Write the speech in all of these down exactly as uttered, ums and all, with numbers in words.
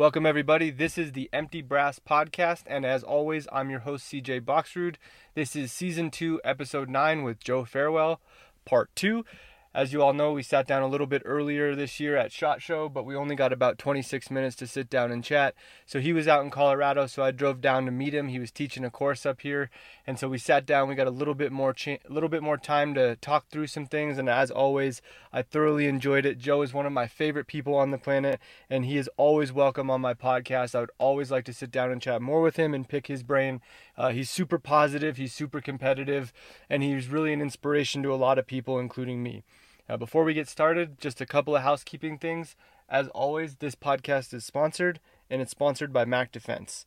Welcome, everybody. This is the Empty Brass podcast, and as always, I'm your host, C J Boxrude. This is Season two, Episode nine with Joe Farrell, Part two. As you all know, we sat down a little bit earlier this year at SHOT Show, but we only got about twenty-six minutes to sit down and chat. So he was out in Colorado, so I drove down to meet him. He was teaching a course up here, and so we sat down. We got a little bit more cha- little bit more time to talk through some things, and as always, I thoroughly enjoyed it. Joe is one of my favorite people on the planet, and he is always welcome on my podcast. I would always like to sit down and chat more with him and pick his brain. Uh, he's super positive, he's super competitive, and he's really an inspiration to a lot of people, including me. Uh, before we get started, just a couple of housekeeping things. As always, this podcast is sponsored, and it's sponsored by Mac Defense.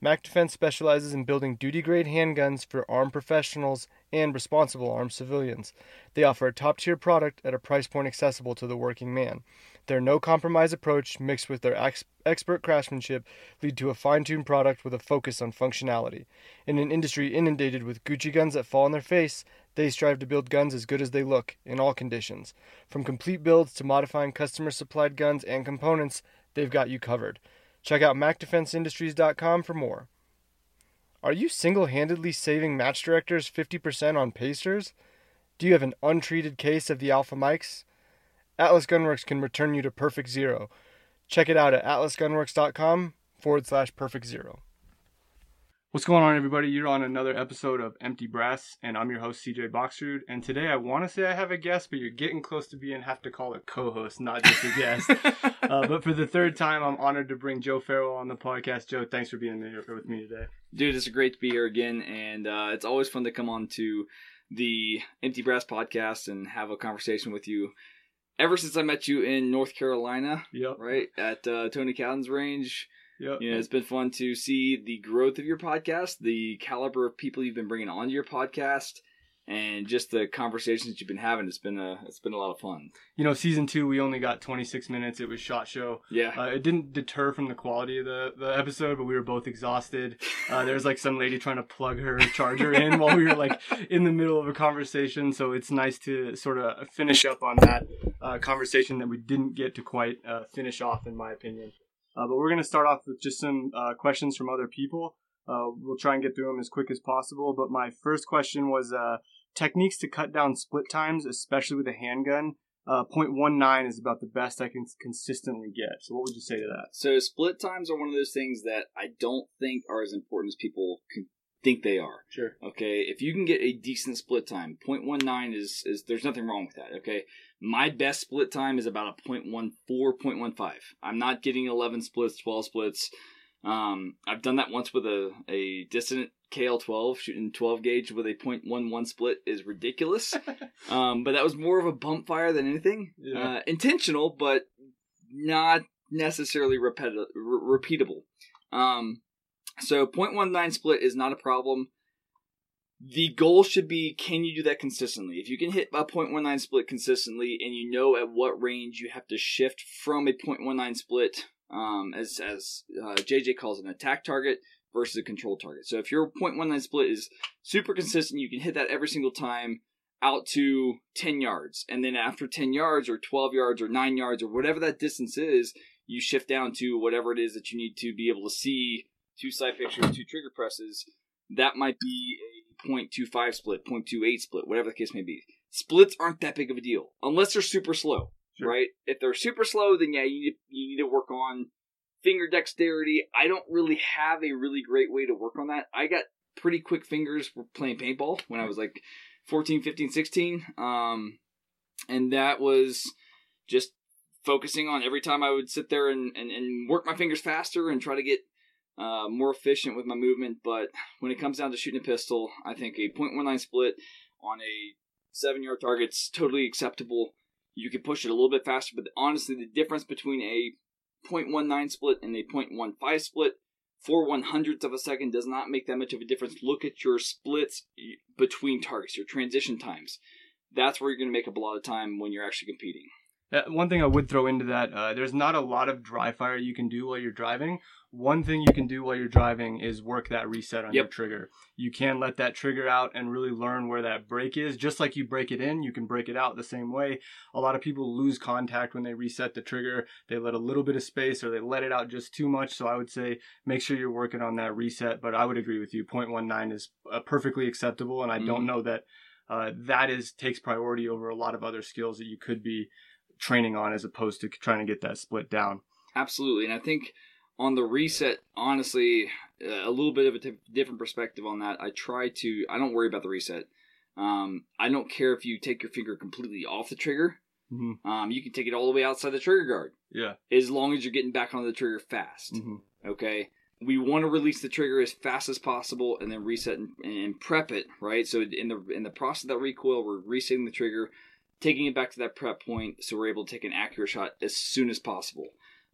Mac Defense specializes in building duty-grade handguns for armed professionals and responsible armed civilians. They offer a top-tier product at a price point accessible to the working man. Their no-compromise approach mixed with their ex- expert craftsmanship lead to a fine-tuned product with a focus on functionality. In an industry inundated with Gucci guns that fall on their face, they strive to build guns as good as they look, in all conditions. From complete builds to modifying customer-supplied guns and components, they've got you covered. Check out Mac Defense Industries dot com for more. Are you single-handedly saving match directors fifty percent on pasters? Do you have an untreated case of the Alpha Mics? Atlas Gunworks can return you to perfect zero. Check it out at Atlas Gunworks dot com forward slash perfect zero. What's going on, everybody? You're on another episode of Empty Brass, and I'm your host, C J Boxrude. And today I want to say I have a guest, but you're getting close to being have to call a co-host, not just a guest. uh, but for the third time, I'm honored to bring Joe Farrell on the podcast. Joe, thanks for being here with me today. Dude, it's great to be here again, and uh, it's always fun to come on to the Empty Brass podcast and have a conversation with you. Ever since I met you in North Carolina, yep. right, at uh, Tony Cowden's range, yep. you know, it's been fun to see the growth of your podcast, the caliber of people you've been bringing onto your podcast, and just the conversations that you've been having. It's been a it's been a lot of fun. You know, season two, we only got twenty-six minutes. It was SHOT Show. Yeah, uh, it didn't deter from the quality of the, the episode, but we were both exhausted. Uh, there was like some lady trying to plug her charger in while we were like in the middle of a conversation. So it's nice to sort of finish up on that uh, conversation that we didn't get to quite uh, finish off, in my opinion. Uh, but we're going to start off with just some uh, questions from other people. Uh, we'll try and get through them as quick as possible. But my first question was uh, techniques to cut down split times, especially with a handgun. Uh, point one nine is about the best I can consistently get. So what would you say to that? So split times are one of those things that I don't think are as important as people can think they are. Sure. Okay. If you can get a decent split time, point one nine is, is there's nothing wrong with that. Okay. My best split time is about a point one four, point one five. I'm not getting eleven splits, twelve splits. Um, I've done that once with a, a dissonant K L twelve, shooting twelve gauge with a point one one split is ridiculous. um, but that was more of a bump fire than anything. Yeah. Uh, intentional, but not necessarily repeti- re- repeatable. Um, so point one nine split is not a problem. The goal should be, can you do that consistently? If you can hit a point one nine split consistently and you know at what range you have to shift from a point one nine split, um, as as uh, J J calls it, an attack target versus a control target. So if your point one nine split is super consistent, you can hit that every single time out to ten yards. And then after ten yards or twelve yards or nine yards or whatever that distance is, you shift down to whatever it is that you need to be able to see, two sight pictures, two trigger presses. That might be a point two five split, point two eight split, whatever the case may be. Splits aren't that big of a deal, unless they're super slow, sure. right? If they're super slow, then yeah, you need, you need to work on finger dexterity. I don't really have a really great way to work on that. I got pretty quick fingers playing paintball when I was like fourteen, fifteen, sixteen. Um, and that was just focusing on every time I would sit there and, and, and work my fingers faster and try to get Uh, more efficient with my movement. But when it comes down to shooting a pistol, I think a point one nine split on a seven-yard target's totally acceptable. You can push it a little bit faster, but honestly, the difference between a point one nine split and a point one five split, four one hundredths of a second, does not make that much of a difference. Look at your splits between targets, your transition times. That's where you're going to make up a lot of time when you're actually competing. Uh, one thing I would throw into that, uh, there's not a lot of dry fire you can do while you're driving. One thing you can do while you're driving is work that reset on yep. your trigger. You can let that trigger out and really learn where that break is. Just like you break it in, you can break it out the same way. A lot of people lose contact when they reset the trigger. They let a little bit of space or they let it out just too much. So I would say make sure you're working on that reset. But I would agree with you. point one nine is uh, perfectly acceptable. And I mm-hmm. don't know that uh, that is takes priority over a lot of other skills that you could be training on as opposed to trying to get that split down. Absolutely. And I think on the reset, honestly, a little bit of a t- different perspective on that. I try to, I don't worry about the reset. Um, I don't care if you take your finger completely off the trigger. Mm-hmm. Um, you can take it all the way outside the trigger guard. Yeah. As long as you're getting back onto the trigger fast. Mm-hmm. Okay. We want to release the trigger as fast as possible and then reset and, and prep it, right? So in the in the process of that recoil, we're resetting the trigger, taking it back to that prep point so we're able to take an accurate shot as soon as possible.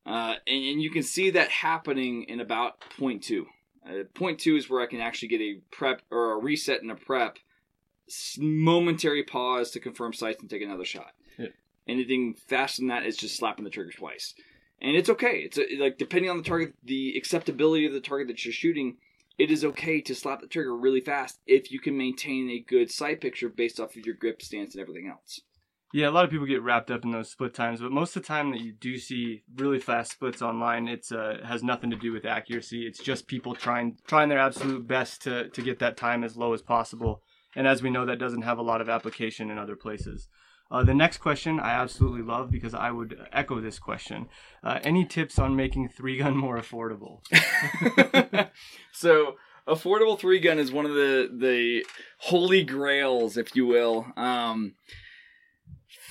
Uh, and, and you can see that happening in about point two. Uh, point two is where I can actually get a prep or a reset and a prep momentary pause to confirm sights and take another shot. Yeah. Anything faster than that is just slapping the trigger twice. And it's okay. It's a, like depending on the target, the acceptability of the target that you're shooting, it is okay to slap the trigger really fast if you can maintain a good sight picture based off of your grip stance and everything else. Yeah, a lot of people get wrapped up in those split times, but most of the time that you do see really fast splits online, it's uh, has nothing to do with accuracy. It's just people trying trying their absolute best to, to get that time as low as possible. And as we know, that doesn't have a lot of application in other places. Uh, the next question I absolutely love because I would echo this question. Uh, any tips on making three-gun more affordable? So affordable three-gun is one of the, the holy grails, if you will. Um...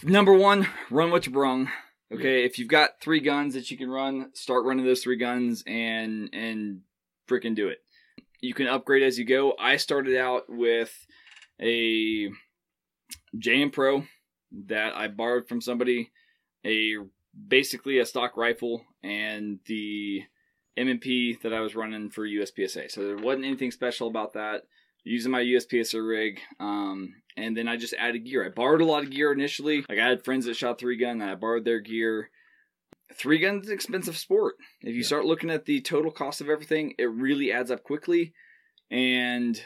Number one, run what you brung. Okay, yeah. If you've got three guns that you can run, start running those three guns and and freaking do it. You can upgrade as you go. I started out with a J M Pro that I borrowed from somebody, a basically a stock rifle, and the M and P that I was running for U S P S A. So there wasn't anything special about that. Using my U S P S A rig, um, and then I just added gear. I borrowed a lot of gear initially. Like, I had friends that shot three gun, and I borrowed their gear. Three gun's an expensive sport. If you yeah. start looking at the total cost of everything, it really adds up quickly, and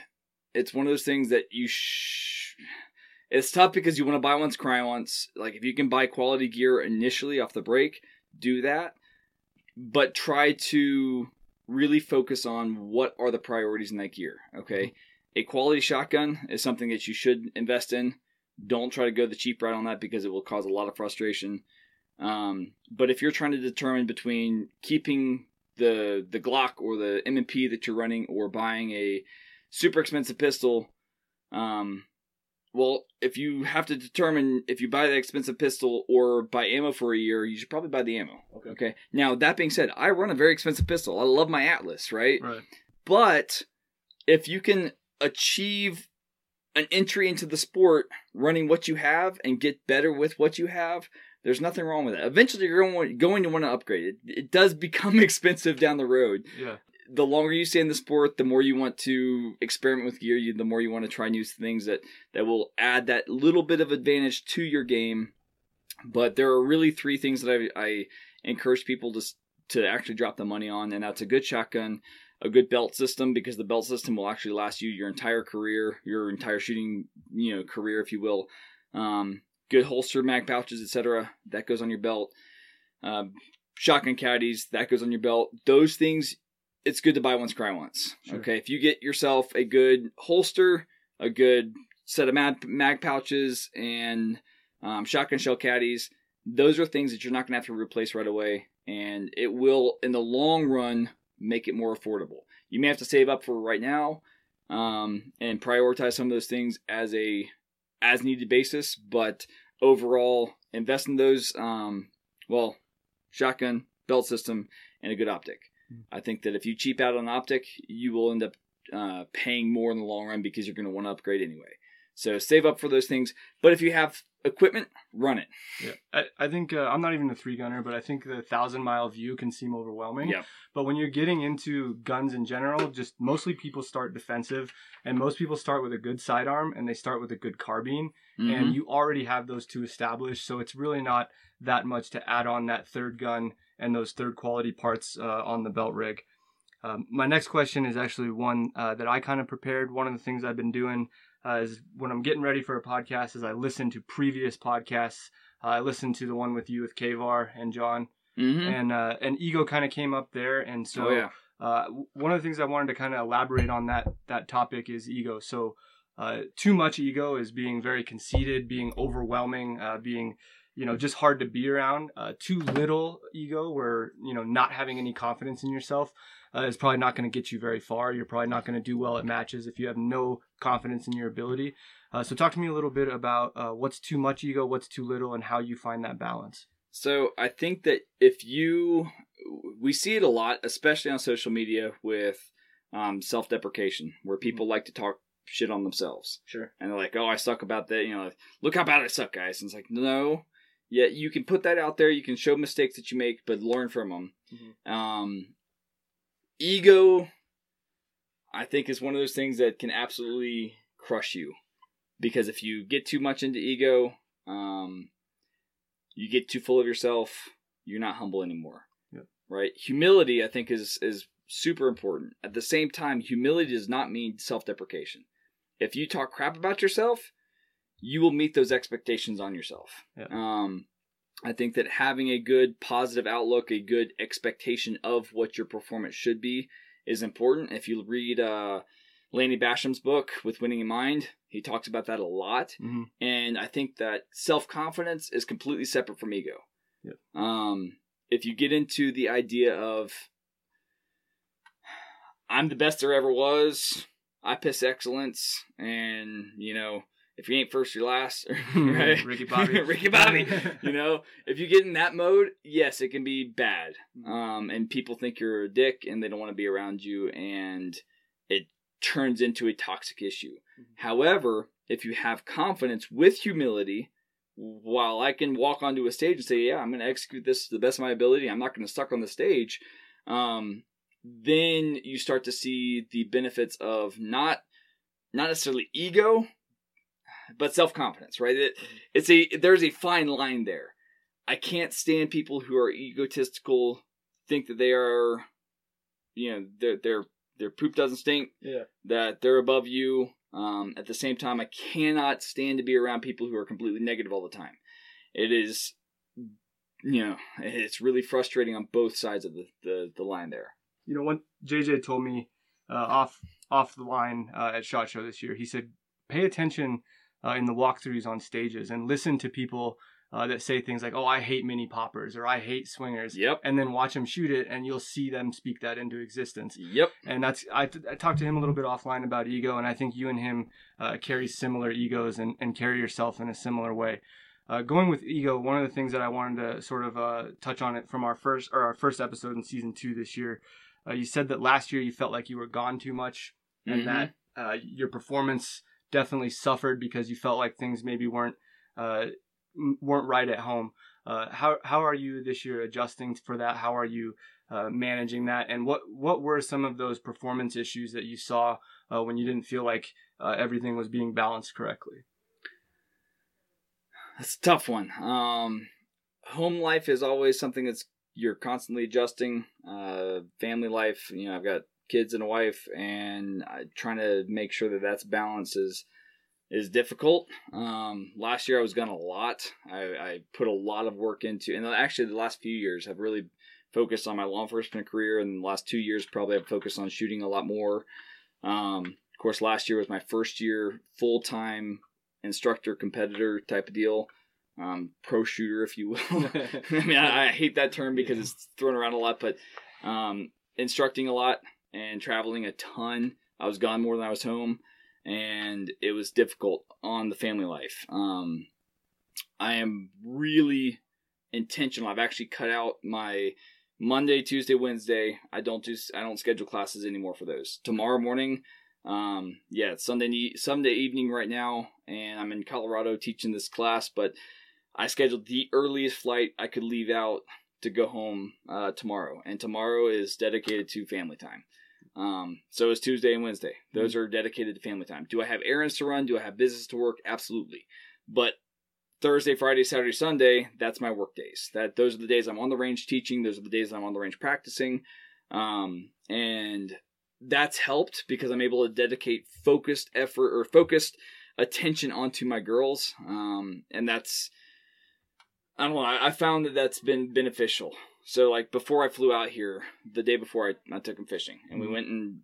it's one of those things that you... Sh- it's tough because you want to buy once, cry once. Like, if you can buy quality gear initially off the break, do that, but try to really focus on what are the priorities in that gear, okay? Mm-hmm. A quality shotgun is something that you should invest in. Don't try to go the cheap route on that because it will cause a lot of frustration. Um, but if you're trying to determine between keeping the the Glock or the M and P that you're running or buying a super expensive pistol, um, well, if you have to determine if you buy that expensive pistol or buy ammo for a year, you should probably buy the ammo. Okay. okay? Now, that being said, I run a very expensive pistol. I love my Atlas, right? Right. But if you can achieve an entry into the sport running what you have and get better with what you have, there's nothing wrong with that. Eventually, you're going to want to upgrade it. It does become expensive down the road. Yeah. The longer you stay in the sport, the more you want to experiment with gear, you the more you want to try new things that, that will add that little bit of advantage to your game. But there are really three things that I, I encourage people to to actually drop the money on, and that's a good shotgun, a good belt system, because the belt system will actually last you your entire career, your entire shooting, you know, career, if you will. Um, good holster, mag pouches, et cetera. That goes on your belt. Uh, shotgun caddies, that goes on your belt. Those things, it's good to buy once, cry once. Sure. Okay, if you get yourself a good holster, a good set of mag, mag pouches, and um, shotgun shell caddies, those are things that you're not going to have to replace right away, and it will, in the long run, make it more affordable. You may have to save up for right now um, and prioritize some of those things as a as needed basis. But overall, invest in those, um, well, shotgun, belt system, and a good optic. Mm-hmm. I think that if you cheap out on optic, you will end up uh, paying more in the long run because you're going to want to upgrade anyway. So save up for those things. But if you have equipment, run it. Yeah, I, I think uh, I'm not even a three gunner, but I think the thousand mile view can seem overwhelming. Yeah. But when you're getting into guns in general, just mostly people start defensive, and most people start with a good sidearm and they start with a good carbine, mm-hmm. and you already have those two established. So it's really not that much to add on that third gun and those third quality parts uh, on the belt rig. Um, my next question is actually one uh, that I kind of prepared. One of the things I've been doing uh, is when I'm getting ready for a podcast is I listen to previous podcasts. Uh, I listened to the one with you with Kvar and John, mm-hmm. and uh, and ego kind of came up there. And so oh, yeah. uh, one of the things I wanted to kind of elaborate on that that topic is ego. So uh, too much ego is being very conceited, being overwhelming, uh, being you know, just hard to be around. Uh, too little ego where, you know, not having any confidence in yourself uh, is probably not going to get you very far. You're probably not going to do well at matches if you have no confidence in your ability. Uh, so talk to me a little bit about uh, what's too much ego, what's too little, and how you find that balance. So I think that if you, we see it a lot, especially on social media with um, self-deprecation, where people like to talk shit on themselves. Sure. And they're like, oh, I suck about that. You know, look how bad I suck, guys. And it's like, no. Yeah, you can put that out there. You can show mistakes that you make, but learn from them. Mm-hmm. Um, ego, I think, is one of those things that can absolutely crush you. Because if you get too much into ego, um, you get too full of yourself. You're not humble anymore. Yep. Right? Humility, I think, is, is super important. At the same time, humility does not mean self-deprecation. If you talk crap about yourself, you will meet those expectations on yourself. Yeah. Um, I think that having a good positive outlook, a good expectation of what your performance should be is important. If you read uh, Lanny Basham's book With Winning in Mind, he talks about that a lot. Mm-hmm. And I think that self-confidence is completely separate from ego. Yeah. Um, if you get into the idea of, I'm the best there ever was, I piss excellence, and, you know, if you ain't first, you're last. Right? Ricky Bobby. Ricky Bobby. You know, if you get in that mode, yes, it can be bad. Um, and people think you're a dick and they don't want to be around you. And it turns into a toxic issue. Mm-hmm. However, if you have confidence with humility, while I can walk onto a stage and say, yeah, I'm going to execute this to the best of my ability, I'm not going to suck on the stage, um, then you start to see the benefits of not not necessarily ego, but self-confidence, right? It, it's a, there's a fine line there. I can't stand people who are egotistical, think that they are, you know, their, their, their poop doesn't stink, yeah, that they're above you. Um, at the same time, I cannot stand to be around people who are completely negative all the time. It is, you know, it's really frustrating on both sides of the, the, the line there. You know, when J J told me uh, off, off the line uh, at SHOT Show this year, he said, pay attention Uh, in the walkthroughs on stages and listen to people uh, that say things like, oh, I hate mini poppers or I hate swingers. Yep. And then watch them shoot it and you'll see them speak that into existence. Yep. And that's, I, th- I talked to him a little bit offline about ego, and I think you and him uh, carry similar egos and, and carry yourself in a similar way. Uh, going with ego, one of the things that I wanted to sort of uh, touch on it from our first or our first episode in season two this year, uh, you said that last year you felt like you were gone too much, mm-hmm. and that uh, your performance definitely suffered because you felt like things maybe weren't uh, weren't right at home. Uh, how how are you this year adjusting for that? How are you uh, managing that? And what, what were some of those performance issues that you saw uh, when you didn't feel like uh, everything was being balanced correctly? That's a tough one. Um, home life is always something that's you're constantly adjusting. Uh, family life, you know, I've got kids and a wife, and trying to make sure that that's balanced is, is difficult. Um, last year I was gone a lot. I, I put a lot of work into, and actually the last few years I've really focused on my law enforcement career, and the last two years probably I've focused on shooting a lot more. Um, of course, last year was my first year full-time instructor, competitor type of deal. Um, pro shooter, if you will. I mean, I, I hate that term because it's thrown around a lot, but um, instructing a lot and traveling a ton. I was gone more than I was home, and it was difficult on the family life. Um, I am really intentional. I've actually cut out my Monday, Tuesday, Wednesday. I don't do, I don't schedule classes anymore for those. Tomorrow morning, Um, yeah, it's Sunday, Sunday evening right now, and I'm in Colorado teaching this class, but I scheduled the earliest flight I could leave out to go home uh, tomorrow, and tomorrow is dedicated to family time. Um, so is Tuesday and Wednesday. Those mm-hmm. are dedicated to family time. Do I have errands to run? Do I have business to work? Absolutely. But Thursday, Friday, Saturday, Sunday, that's my work days. That those are the days I'm on the range teaching. Those are the days I'm on the range practicing. Um, and that's helped because I'm able to dedicate focused effort or focused attention onto my girls. Um, and that's, I don't know. I found that that's been beneficial. So, like, before I flew out here, the day before, I, I took him fishing. And we went and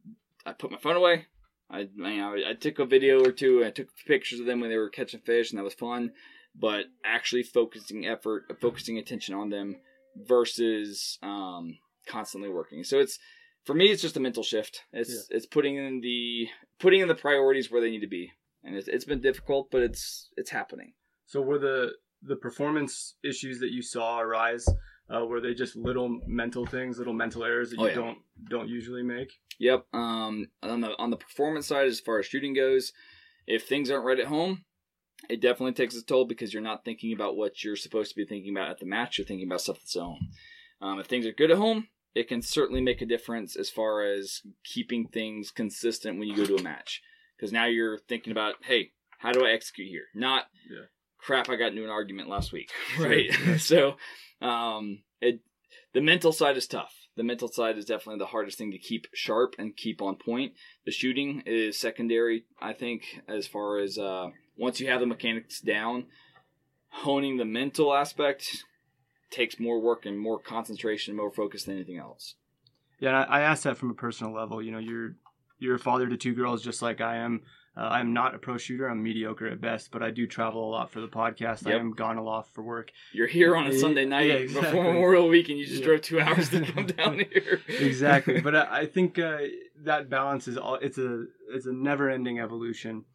I put my phone away. I, you know, I took a video or two. And I took pictures of them when they were catching fish, and that was fun. But actually focusing effort, focusing attention on them versus um, constantly working. So, it's, for me, it's just a mental shift. It's yeah. it's putting in the putting in the priorities where they need to be. And it's, it's been difficult, but it's it's happening. So, were the, the performance issues that you saw arise... Uh, were they just little mental things, little mental errors that you oh, yeah. don't don't usually make? Yep. Um, on the on the performance side, as far as shooting goes, if things aren't right at home, it definitely takes a toll because you're not thinking about what you're supposed to be thinking about at the match. You're thinking about stuff that's at home. Um, if things are good at home, it can certainly make a difference as far as keeping things consistent when you go to a match. Because now you're thinking about, hey, how do I execute here? Not, yeah. crap, I got into an argument last week. Right. So... Um, it, the mental side is tough. The mental side is definitely the hardest thing to keep sharp and keep on point. The shooting is secondary, I think, as far as, uh, once you have the mechanics down, honing the mental aspect takes more work and more concentration, more focus than anything else. Yeah. I asked that from a personal level. You know, you're, you're a father to two girls, just like I am. Uh, I'm not a pro shooter. I'm mediocre at best, but I do travel a lot for the podcast. Yep. I am gone a lot for work. You're here on a Sunday night yeah, exactly. before Memorial Week, and you just yeah. drove two hours to come down here. Exactly. But I, I think uh, that balance is all. It's a it's a never ending evolution.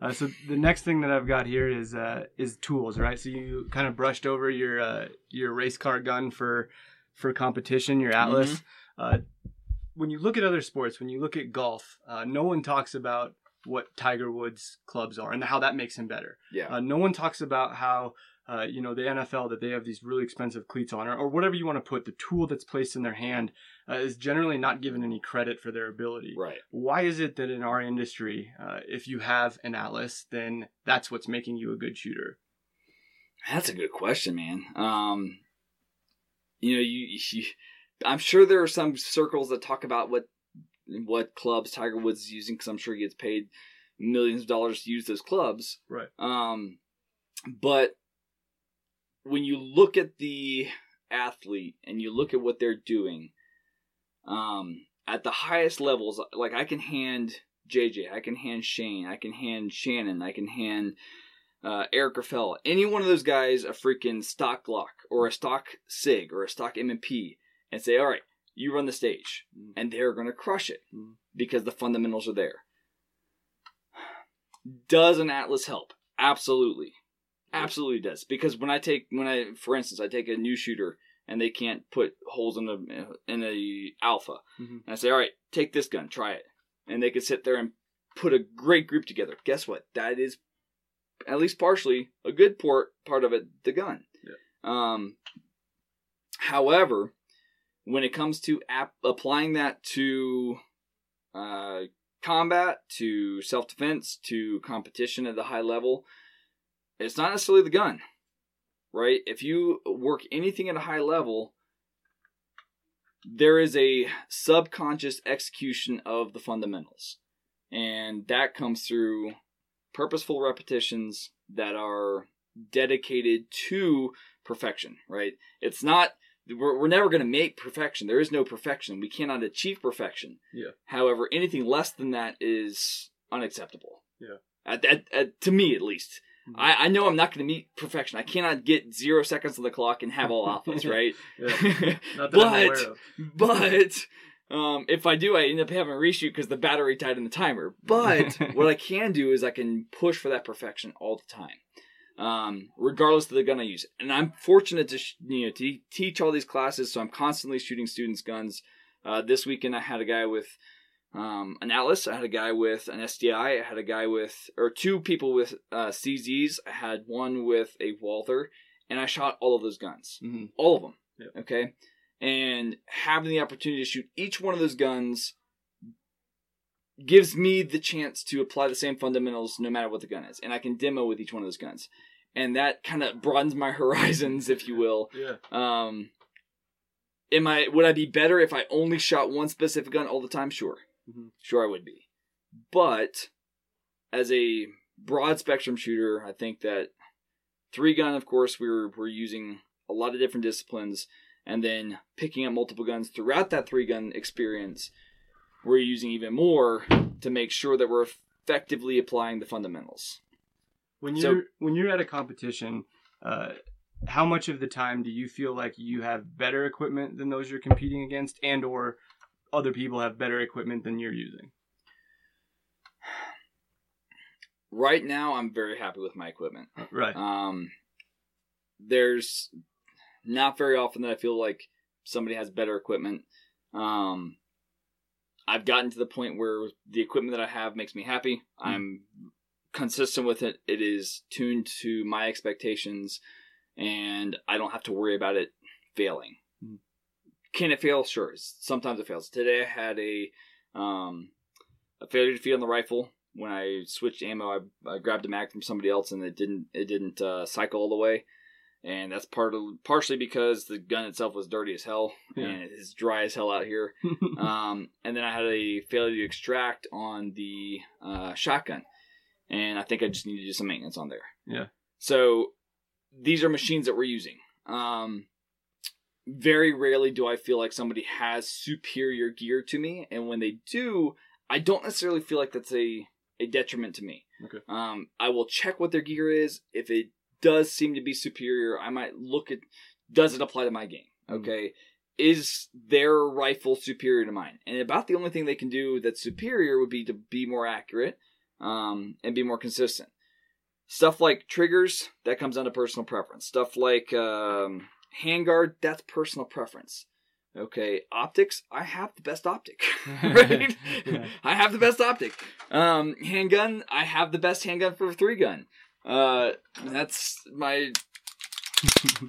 Uh, so the next thing that I've got here is uh, is tools, right? So you kind of brushed over your uh, your race car gun for for competition, your Atlas. Mm-hmm. Uh, when you look at other sports, when you look at golf, uh, no one talks about what Tiger Woods' clubs are and how that makes him better. Yeah. Uh, no one talks about how, uh, you know, the N F L, that they have these really expensive cleats on, or, or whatever you want to put, the tool that's placed in their hand uh, is generally not given any credit for their ability. Right. Why is it that in our industry, uh, if you have an Atlas, then that's what's making you a good shooter? That's a good question, man. Um, you know, you, you I'm sure there are some circles that talk about what, what clubs Tiger Woods is using, because I'm sure he gets paid millions of dollars to use those clubs. Right. Um, but when you look at the athlete and you look at what they're doing, um, at the highest levels, like I can hand J J, I can hand Shane, I can hand Shannon, I can hand uh, Eric Raffel, any one of those guys a freaking stock Glock or a stock SIG or a stock M and P and say, all right, you run the stage, and they're going to crush it because the fundamentals are there. Does an Atlas help? Absolutely. Absolutely does. Because when I take, when I, for instance, I take a new shooter and they can't put holes in a, in a alpha. Mm-hmm. And I say, all right, take this gun, try it. And they can sit there and put a great group together. Guess what? That is at least partially a good part, part of it, the gun. Yeah. Um, however, when it comes to ap- applying that to uh, combat, to self-defense, to competition at the high level, it's not necessarily the gun, right? If you work anything at a high level, there is a subconscious execution of the fundamentals. And that comes through purposeful repetitions that are dedicated to perfection, right? It's not... We're, we're never going to make perfection. There is no perfection. We cannot achieve perfection. Yeah. However, anything less than that is unacceptable. Yeah. At, at, at, to me, at least. Mm-hmm. I, I know I'm not going to meet perfection. I cannot get zero seconds on the clock and have all alphas, right? Yeah. Not that but, I'm aware of. But um, if I do, I end up having a reshoot because the battery died in the timer. But what I can do is I can push for that perfection all the time. Um, regardless of the gun I use. And I'm fortunate to, you know, to teach all these classes, so I'm constantly shooting students' guns. Uh, this weekend I had a guy with um, an Atlas. I had a guy with an S D I. I had a guy with, or two people with uh, C Zs. I had one with a Walther, and I shot all of those guns, mm-hmm. all of them. Yep. Okay, and having the opportunity to shoot each one of those guns gives me the chance to apply the same fundamentals no matter what the gun is, and I can demo with each one of those guns, and that kind of broadens my horizons, if you will. Yeah. Um. Am I? Would I be better if I only shot one specific gun all the time? Sure, mm-hmm. sure I would be. But as a broad spectrum shooter, I think that three gun, of course, we were we're using a lot of different disciplines, and then picking up multiple guns throughout that three gun experience. We're using even more to make sure that we're effectively applying the fundamentals. When you're so, when you're at a competition, uh, how much of the time do you feel like you have better equipment than those you're competing against, and or other people have better equipment than you're using? Right now, I'm very happy with my equipment. Right. Um, there's not very often that I feel like somebody has better equipment. Um, I've gotten to the point where the equipment that I have makes me happy. Mm-hmm. I'm consistent with it. It is tuned to my expectations, and I don't have to worry about it failing. Mm-hmm. Can it fail? Sure. Sometimes it fails. Today I had a um, a failure to feed on the rifle. When I switched ammo, I, I grabbed a mag from somebody else, and it didn't it didn't uh, cycle all the way. And that's part of, partially because the gun itself was dirty as hell, yeah. and it's dry as hell out here. um, and then I had a failure to extract on the uh, shotgun, and I think I just needed to do some maintenance on there. Yeah. So these are machines that we're using. Um, very rarely do I feel like somebody has superior gear to me, and when they do, I don't necessarily feel like that's a, a detriment to me. Okay. Um, I will check what their gear is. If it does seem to be superior, I might look at, does it apply to my game? Okay. Mm-hmm. Is their rifle superior to mine? And about the only thing they can do that's superior would be to be more accurate, um, and be more consistent. Stuff like triggers, that comes down to personal preference. Stuff like um, handguard, that's personal preference. Okay. Optics, I have the best optic. Right? Yeah. I have the best optic. Um, handgun, I have the best handgun for a three gun. Uh, that's my,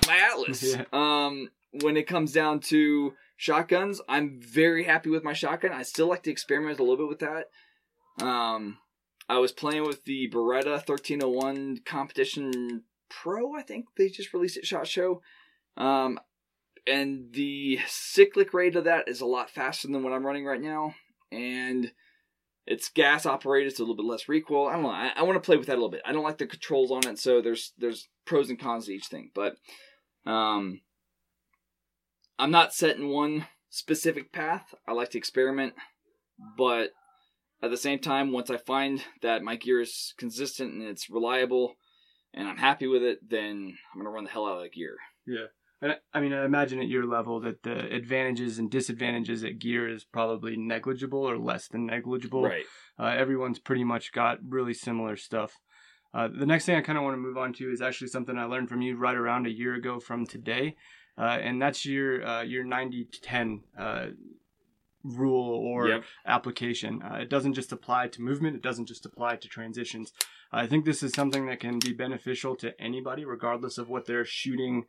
my Atlas. Yeah. Um, when it comes down to shotguns, I'm very happy with my shotgun. I still like to experiment a little bit with that. Um, I was playing with the Beretta thirteen oh one Competition Pro. I think they just released it at SHOT Show. Um, and the cyclic rate of that is a lot faster than what I'm running right now. And it's gas operated, so a little bit less recoil. I don't know. I, I want to play with that a little bit. I don't like the controls on it, so there's there's pros and cons to each thing. But um, I'm not set in one specific path. I like to experiment. But at the same time, once I find that my gear is consistent and it's reliable and I'm happy with it, then I'm going to run the hell out of that gear. Yeah. And I, I mean, I imagine at your level that the advantages and disadvantages at gear is probably negligible or less than negligible. Right. Uh, everyone's pretty much got really similar stuff. Uh, the next thing I kind of want to move on to is actually something I learned from you right around a year ago from today. Uh, and that's your uh, your ninety ten uh, rule or yep. application. Uh, it doesn't just apply to movement. It doesn't just apply to transitions. I think this is something that can be beneficial to anybody, regardless of what they're shooting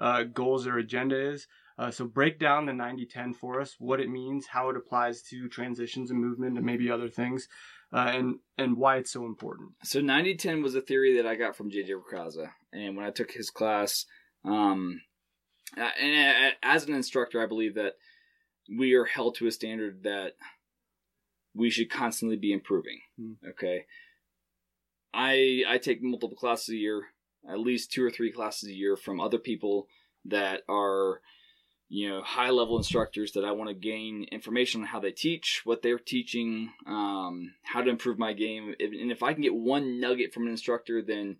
Uh, goals or agenda is. Uh, so break down the ninety ten for us, what it means, how it applies to transitions and movement and maybe other things, uh, and and why it's so important. So ninety ten was a theory that I got from J J Ricaza, and when I took his class, um, and as an instructor, I believe that we are held to a standard that we should constantly be improving. Okay, I I take multiple classes a year. At least two or three classes a year from other people that are, you know, high level instructors that I want to gain information on how they teach, what they're teaching, um, how to improve my game. And if I can get one nugget from an instructor, then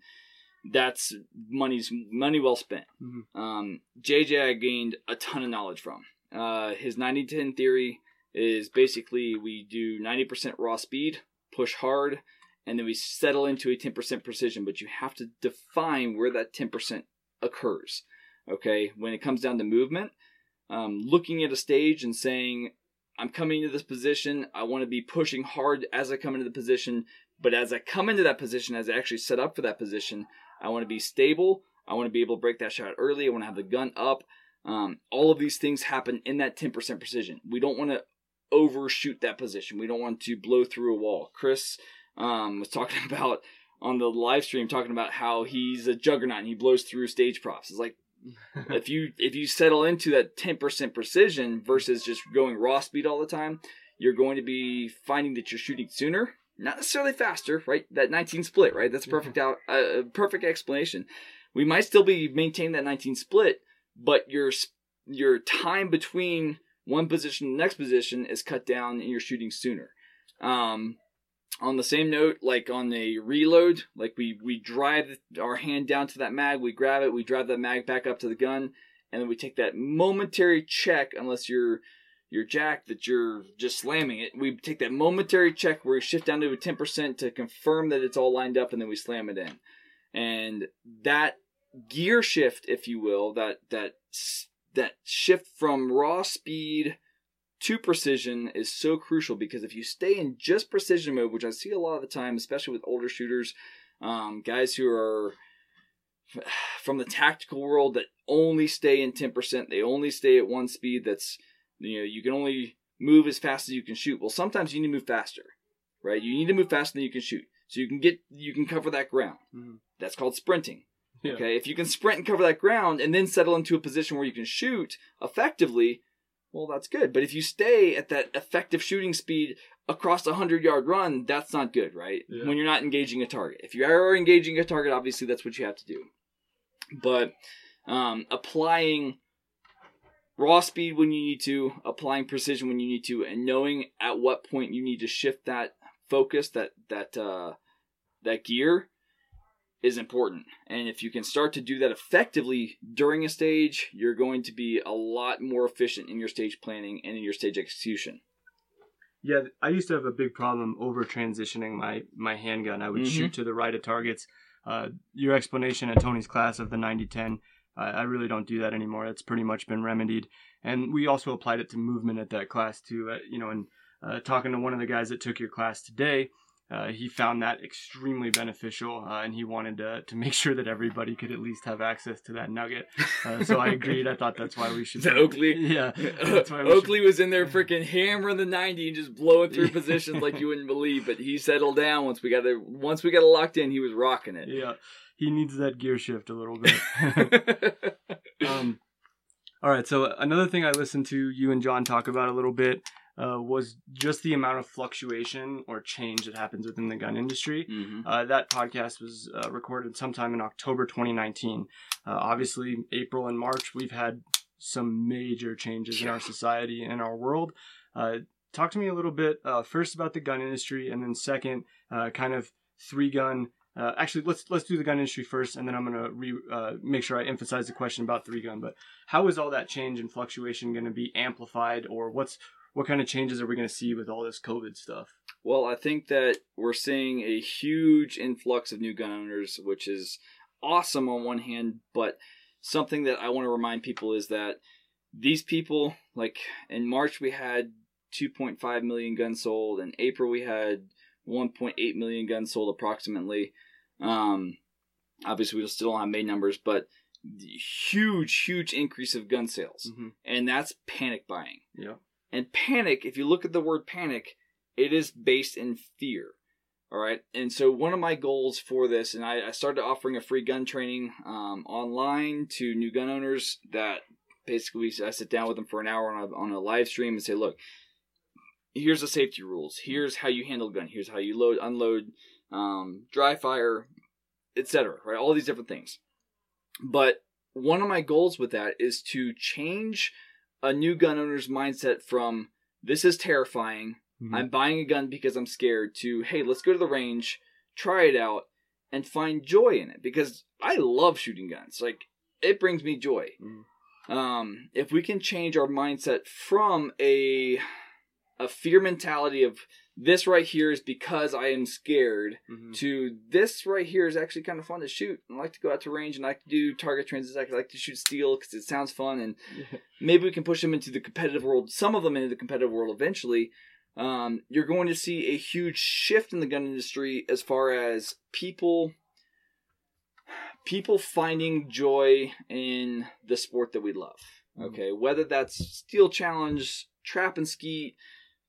that's money's money well spent. Mm-hmm. Um, J J, I gained a ton of knowledge from. Uh, his ninety ten theory is basically we do ninety percent raw speed, push hard, and then we settle into a ten percent precision, but you have to define where that ten percent occurs. Okay, when it comes down to movement, um, looking at a stage and saying, I'm coming into this position. I want to be pushing hard as I come into the position. But as I come into that position, as I actually set up for that position, I want to be stable. I want to be able to break that shot early. I want to have the gun up. Um, all of these things happen in that ten percent precision. We don't want to overshoot that position. We don't want to blow through a wall. Chris um, was talking about on the live stream, talking about how he's a juggernaut and he blows through stage props. It's like, if you if you settle into that ten percent precision versus just going raw speed all the time, you're going to be finding that you're shooting sooner, not necessarily faster, right? That nineteen split, right? That's a perfect out, uh, perfect explanation. We might still be maintaining that nineteen split, but your your time between one position and the next position is cut down, and you're shooting sooner. Um, on the same note, like on a reload, like we, we drive our hand down to that mag, we grab it, we drive that mag back up to the gun, and then we take that momentary check, unless you're you're jacked that you're just slamming it, we take that momentary check where we shift down to a ten percent to confirm that it's all lined up, and then we slam it in. And that gear shift, if you will, that that that shift from raw speed to precision is so crucial, because if you stay in just precision mode, which I see a lot of the time, especially with older shooters, um, guys who are from the tactical world that only stay in ten percent, they only stay at one speed. That's, you know, you can only move as fast as you can shoot. Well, sometimes you need to move faster, right? You need to move faster than you can shoot, so you can get you can cover that ground. Mm-hmm. That's called sprinting. Yeah. Okay, if you can sprint and cover that ground and then settle into a position where you can shoot effectively, well, that's good. But if you stay at that effective shooting speed across a hundred-yard run, that's not good, right? Yeah. When you're not engaging a target. If you are engaging a target, obviously that's what you have to do. But um, applying raw speed when you need to, applying precision when you need to, and knowing at what point you need to shift that focus, that that uh, that gear, is important. And if you can start to do that effectively during a stage, you're going to be a lot more efficient in your stage planning and in your stage execution. Yeah, I used to have a big problem over transitioning my, my handgun. I would mm-hmm. shoot to the right of targets. Uh, your explanation at Tony's class of the ninety ten, uh, I really don't do that anymore. It's pretty much been remedied. And we also applied it to movement at that class too. Uh, you know, and uh, talking to one of the guys that took your class today, Uh, he found that extremely beneficial, uh, and he wanted to to make sure that everybody could at least have access to that nugget. Uh, so I agreed. I thought that's why we should. The Oakley, yeah, that's why we Oakley should... was in there freaking hammering the ninety and just blowing through positions like you wouldn't believe. But he settled down once we got it. Once we got it locked in, he was rocking it. Yeah, he needs that gear shift a little bit. um, all right. So another thing I listened to you and John talk about a little bit. Uh, was just the amount of fluctuation or change that happens within the gun industry. Mm-hmm. Uh, that podcast was uh, recorded sometime in October twenty nineteen. Uh, obviously, April and March, we've had some major changes in our society and our world. Uh, talk to me a little bit uh, first about the gun industry, and then second, uh, kind of three gun. Uh, actually, let's let's do the gun industry first, and then I'm going to re, uh, make sure I emphasize the question about three gun. But how is all that change and fluctuation going to be amplified, or what's What kind of changes are we going to see with all this COVID stuff? Well, I think that we're seeing a huge influx of new gun owners, which is awesome on one hand, but something that I want to remind people is that these people, like in March, we had two point five million guns sold. In April, we had one point eight million guns sold approximately. Um, obviously, we still don't have May numbers, but huge, huge increase of gun sales. Mm-hmm. And that's panic buying. Yeah. And panic, if you look at the word panic, it is based in fear, all right? And so one of my goals for this, and I, I started offering a free gun training um, online to new gun owners that basically I sit down with them for an hour on a, on a live stream and say, look, here's the safety rules. Here's how you handle a gun. Here's how you load, unload, um, dry fire, et cetera, right? All these different things. But one of my goals with that is to change a new gun owner's mindset from this is terrifying, mm-hmm. I'm buying a gun because I'm scared, to hey, let's go to the range, try it out, and find joy in it, because I love shooting guns. Like, it brings me joy. Mm-hmm. Um, if we can change our mindset from a a fear mentality of this right here is because I am scared, mm-hmm. to this right here is actually kind of fun to shoot. I like to go out to range and I like to do target transitions. I like to shoot steel because it sounds fun, and maybe we can push them into the competitive world, some of them into the competitive world eventually. Um, you're going to see a huge shift in the gun industry as far as people people finding joy in the sport that we love. Okay, mm-hmm. Whether that's Steel Challenge, Trap and Skeet,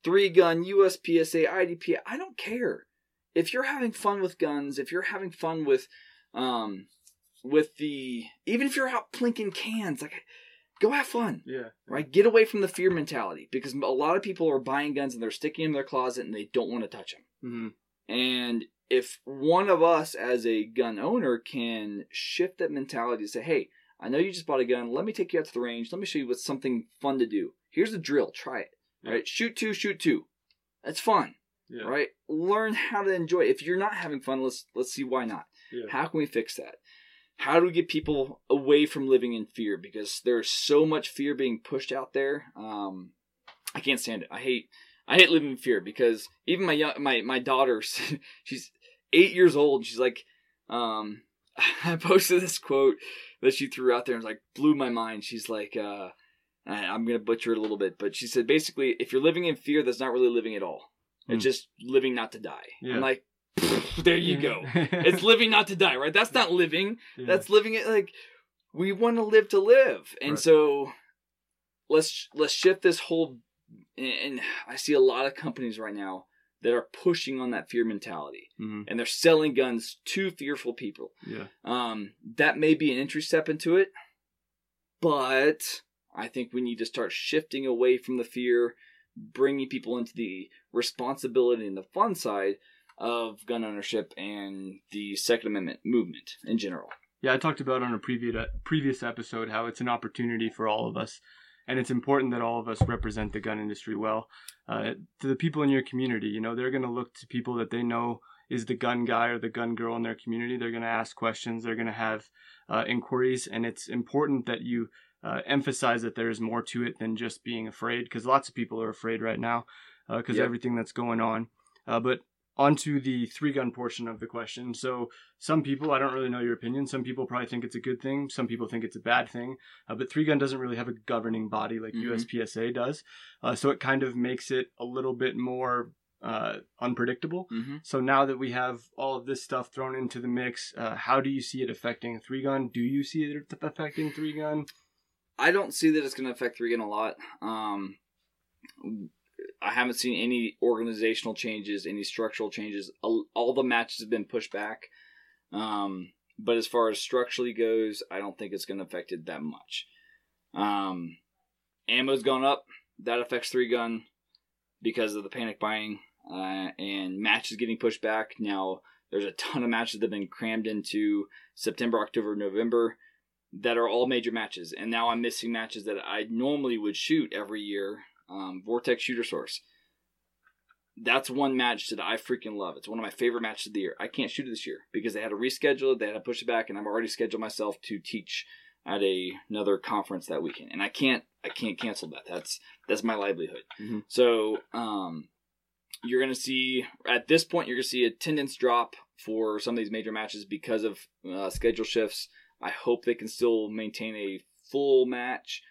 Three Gun, U S P S A, I D P A, I don't care. If you're having fun with guns, if you're having fun with, um, with the, even if you're out plinking cans, like, go have fun. Yeah. Right? Get away from the fear mentality, because a lot of people are buying guns and they're sticking them in their closet and they don't want to touch them. Mm-hmm. And if one of us as a gun owner can shift that mentality to say, hey, I know you just bought a gun. Let me take you out to the range. Let me show you what's something fun to do. Here's the drill. Try it. Yeah. Right? Shoot two, shoot two. That's fun. Yeah. Right? Learn how to enjoy it. If you're not having fun, let's let's see why not. Yeah. How can we fix that? How do we get people away from living in fear? Because there's so much fear being pushed out there. Um, I can't stand it. I hate I hate living in fear, because even my young, my my daughter, she's eight years old. She's like, um, I posted this quote that she threw out there and like blew my mind. She's like, uh, I'm going to butcher it a little bit, but she said, basically, if you're living in fear, that's not really living at all. Mm. It's just living not to die. Yeah. I'm like, there you go. It's living not to die, right? That's not living. Yeah. That's living it like we want to live to live. And right. so let's, let's shift this whole, and I see a lot of companies right now that are pushing on that fear mentality, mm-hmm. and they're selling guns to fearful people. Yeah. Um, that may be an entry step into it, but I think we need to start shifting away from the fear, bringing people into the responsibility and the fun side of gun ownership and the Second Amendment movement in general. Yeah, I talked about on a previous previous episode how it's an opportunity for all of us, and it's important that all of us represent the gun industry well. Uh, to the people in your community, you know, they're going to look to people that they know is the gun guy or the gun girl in their community. They're going to ask questions. They're going to have uh, inquiries, and it's important that you Uh, emphasize that there is more to it than just being afraid, because lots of people are afraid right now because uh, yep. everything that's going on. Uh, but onto the three gun portion of the question. So some people, I don't really know your opinion. Some people probably think it's a good thing. Some people think it's a bad thing. Uh, but three gun doesn't really have a governing body like mm-hmm. U S P S A does. Uh, so it kind of makes it a little bit more uh, unpredictable. Mm-hmm. So now that we have all of this stuff thrown into the mix, uh, how do you see it affecting three gun? Do you see it affecting three gun? I don't see that it's going to affect three gun a lot. Um, I haven't seen any organizational changes, any structural changes. All, all the matches have been pushed back. Um, but as far as structurally goes, I don't think it's going to affect it that much. Um, ammo's gone up. That affects three gun because of the panic buying. Uh, and matches getting pushed back. Now, there's a ton of matches that have been crammed into September, October, November, that are all major matches. And now I'm missing matches that I normally would shoot every year. Um, Vortex Shooter Source. That's one match that I freaking love. It's one of my favorite matches of the year. I can't shoot it this year because they had to reschedule it. They had to push it back, and I'm already scheduled myself to teach at a, another conference that weekend. And I can't, I can't cancel that. That's, that's my livelihood. Mm-hmm. So, um, you're going to see, at this point, you're going to see attendance drop for some of these major matches because of uh, schedule shifts. I hope they can still maintain a full match.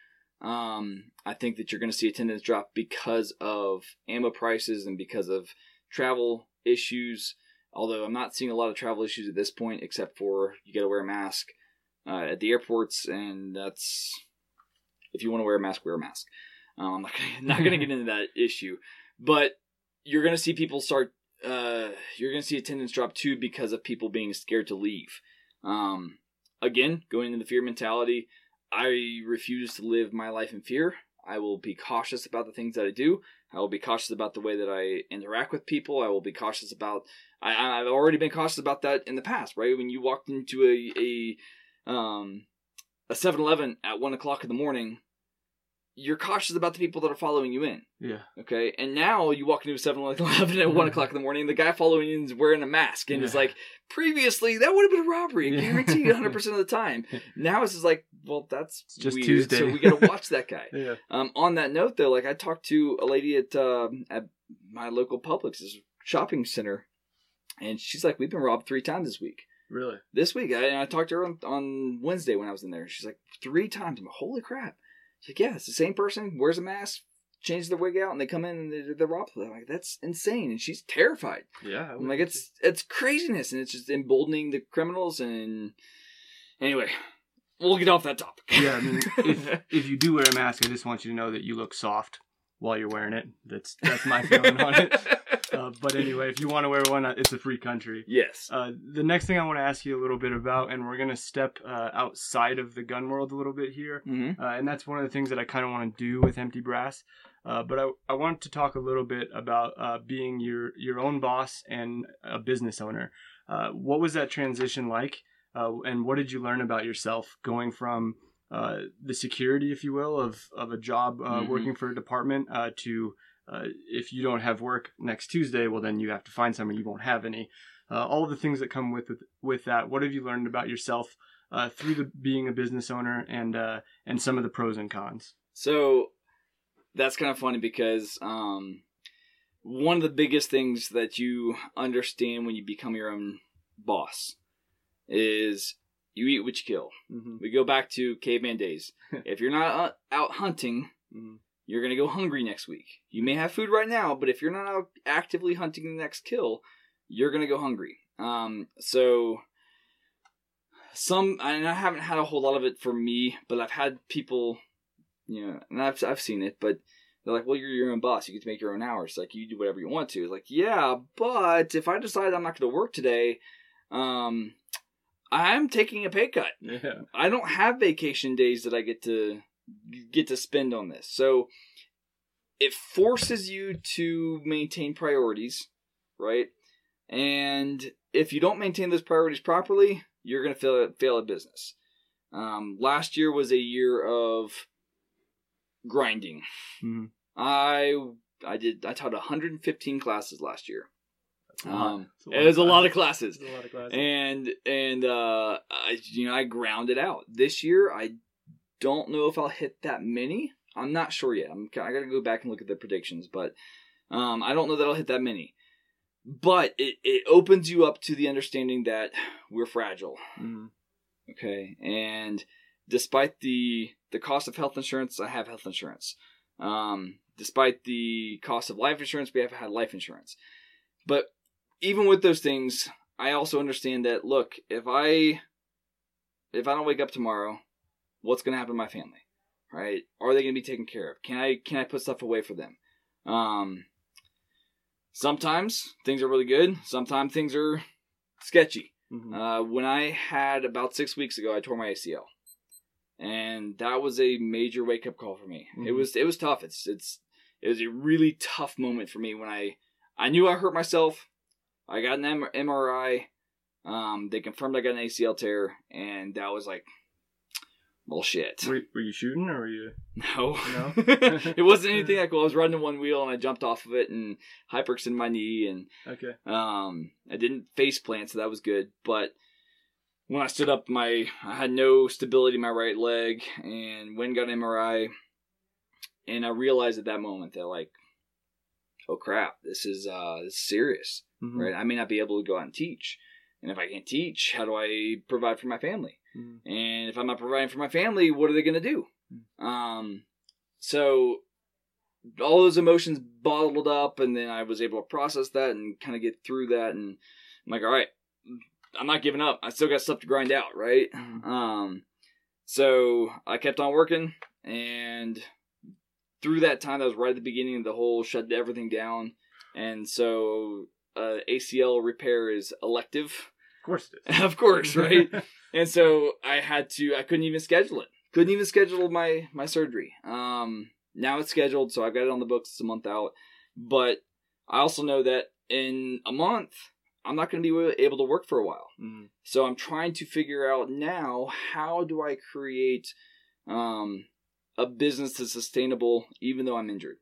Um, I think that you're going to see attendance drop because of ammo prices and because of travel issues. Although I'm not seeing a lot of travel issues at this point, except for you got to wear a mask uh, at the airports. And that's, if you want to wear a mask, wear a mask. Um, I'm not going to get into that issue. But you're going to see people start, uh, you're going to see attendance drop too because of people being scared to leave. Um, Again, going into the fear mentality, I refuse to live my life in fear. I will be cautious about the things that I do. I will be cautious about the way that I interact with people. I will be cautious about... I, I've already been cautious about that in the past, right? When you walked into a, a, um, a seven eleven at one o'clock in the morning, you're cautious about the people that are following you in. Yeah. Okay? And now you walk into a seven eleven at one o'clock in the morning, and the guy following in is wearing a mask. And yeah. It's like, previously, that would have been a robbery. Yeah. Guaranteed one hundred percent of the time. Now it's just like, well, that's it's just weird. Tuesday. So we got to watch that guy. Yeah. Um, on that note, though, like I talked to a lady at, um, at my local Publix, this shopping center. And she's like, we've been robbed three times this week. Really? This week. I, and I talked to her on, on Wednesday when I was in there. She's like, three times. I'm like, holy crap. She's like, yeah, it's the same person, wears a mask, changes their wig out, and they come in and they, they're robbed. I'm like, that's insane. And she's terrified. Yeah. I'm like, it's it's craziness. And it's just emboldening the criminals. And anyway, we'll get off that topic. Yeah, I mean, if, if you do wear a mask, I just want you to know that you look soft while you're wearing it. That's that's my feeling on it. Uh, but anyway, if you want to wear one, it's a free country. Yes. Uh, the next thing I want to ask you a little bit about, and we're going to step uh, outside of the gun world a little bit here. Mm-hmm. Uh, and that's one of the things that I kind of want to do with Empty Brass. Uh, but I, I want to talk a little bit about uh, being your, your own boss and a business owner. Uh, what was that transition like? Uh, and what did you learn about yourself going from uh, the security, if you will, of, of a job uh, mm-hmm. working for a department uh, to... Uh, if you don't have work next Tuesday, well, then you have to find some and you won't have any. Uh, all of the things that come with, with with that. What have you learned about yourself uh, through the, being a business owner and uh, and some of the pros and cons? So that's kind of funny because um, one of the biggest things that you understand when you become your own boss is you eat what you kill. Mm-hmm. We go back to caveman days. If you're not out hunting... Mm-hmm. You're going to go hungry next week. You may have food right now, but if you're not out actively hunting the next kill, you're going to go hungry. Um, so some, and I haven't had a whole lot of it for me, but I've had people, you know, and I've, I've seen it, but they're like, well, you're your own boss. You get to make your own hours. Like you do whatever you want to. It's like, yeah, but if I decide I'm not going to work today, um, I'm taking a pay cut. Yeah. I don't have vacation days that I get to, get to spend on this. So it forces you to maintain priorities, right? And if you don't maintain those priorities properly, you're going to fail, fail at business. Um, last year was a year of grinding. Mm-hmm. I, I did, I taught one hundred fifteen classes last year. Um, it was a lot of classes. It was a lot of classes. And, and, uh, I, you know, I grounded out this year. I, Don't know if I'll hit that many. I'm not sure yet. I'm, I got to go back and look at the predictions, but um, I don't know that I'll hit that many. But it, it opens you up to the understanding that we're fragile. Mm-hmm. Okay. And despite the, the cost of health insurance, I have health insurance. Um, despite the cost of life insurance, we have had life insurance. But even with those things, I also understand that, look, if I if I don't wake up tomorrow, what's going to happen to my family, right? Are they going to be taken care of? Can I can I put stuff away for them? Um, sometimes things are really good. Sometimes things are sketchy. Mm-hmm. Uh, when I had about six weeks ago, I tore my A C L, and that was a major wake up call for me. Mm-hmm. It was it was tough. It's it's it was a really tough moment for me when I I knew I hurt myself. I got an M R I. Um, they confirmed I got an A C L tear, and that was like. Bullshit. Were, were you shooting or were you? No. No? It wasn't anything that cool. I was riding on one wheel and I jumped off of it and hyperextended my knee. And okay. Um, I didn't face plant, so that was good. But when I stood up, my I had no stability in my right leg and went and got an M R I. And I realized at that moment that, like, oh, crap, this is, uh, this is serious. Mm-hmm. Right? I may not be able to go out and teach. And if I can't teach, how do I provide for my family? Mm-hmm. And if I'm not providing for my family, what are they going to do? Mm-hmm. Um, so all those emotions bottled up, and then I was able to process that and kind of get through that. And I'm like, all right, I'm not giving up. I still got stuff to grind out, right? Mm-hmm. Um, so I kept on working, and through that time, that was right at the beginning of the whole shut everything down. And so uh, A C L repair is elective. Of course it is. Of course, right? And so I had to, I couldn't even schedule it. Couldn't even schedule my, my surgery. Um, now it's scheduled, so I've got it on the books. It's a month out. But I also know that in a month, I'm not going to be able to work for a while. Mm-hmm. So I'm trying to figure out now, how do I create um, a business that's sustainable, even though I'm injured?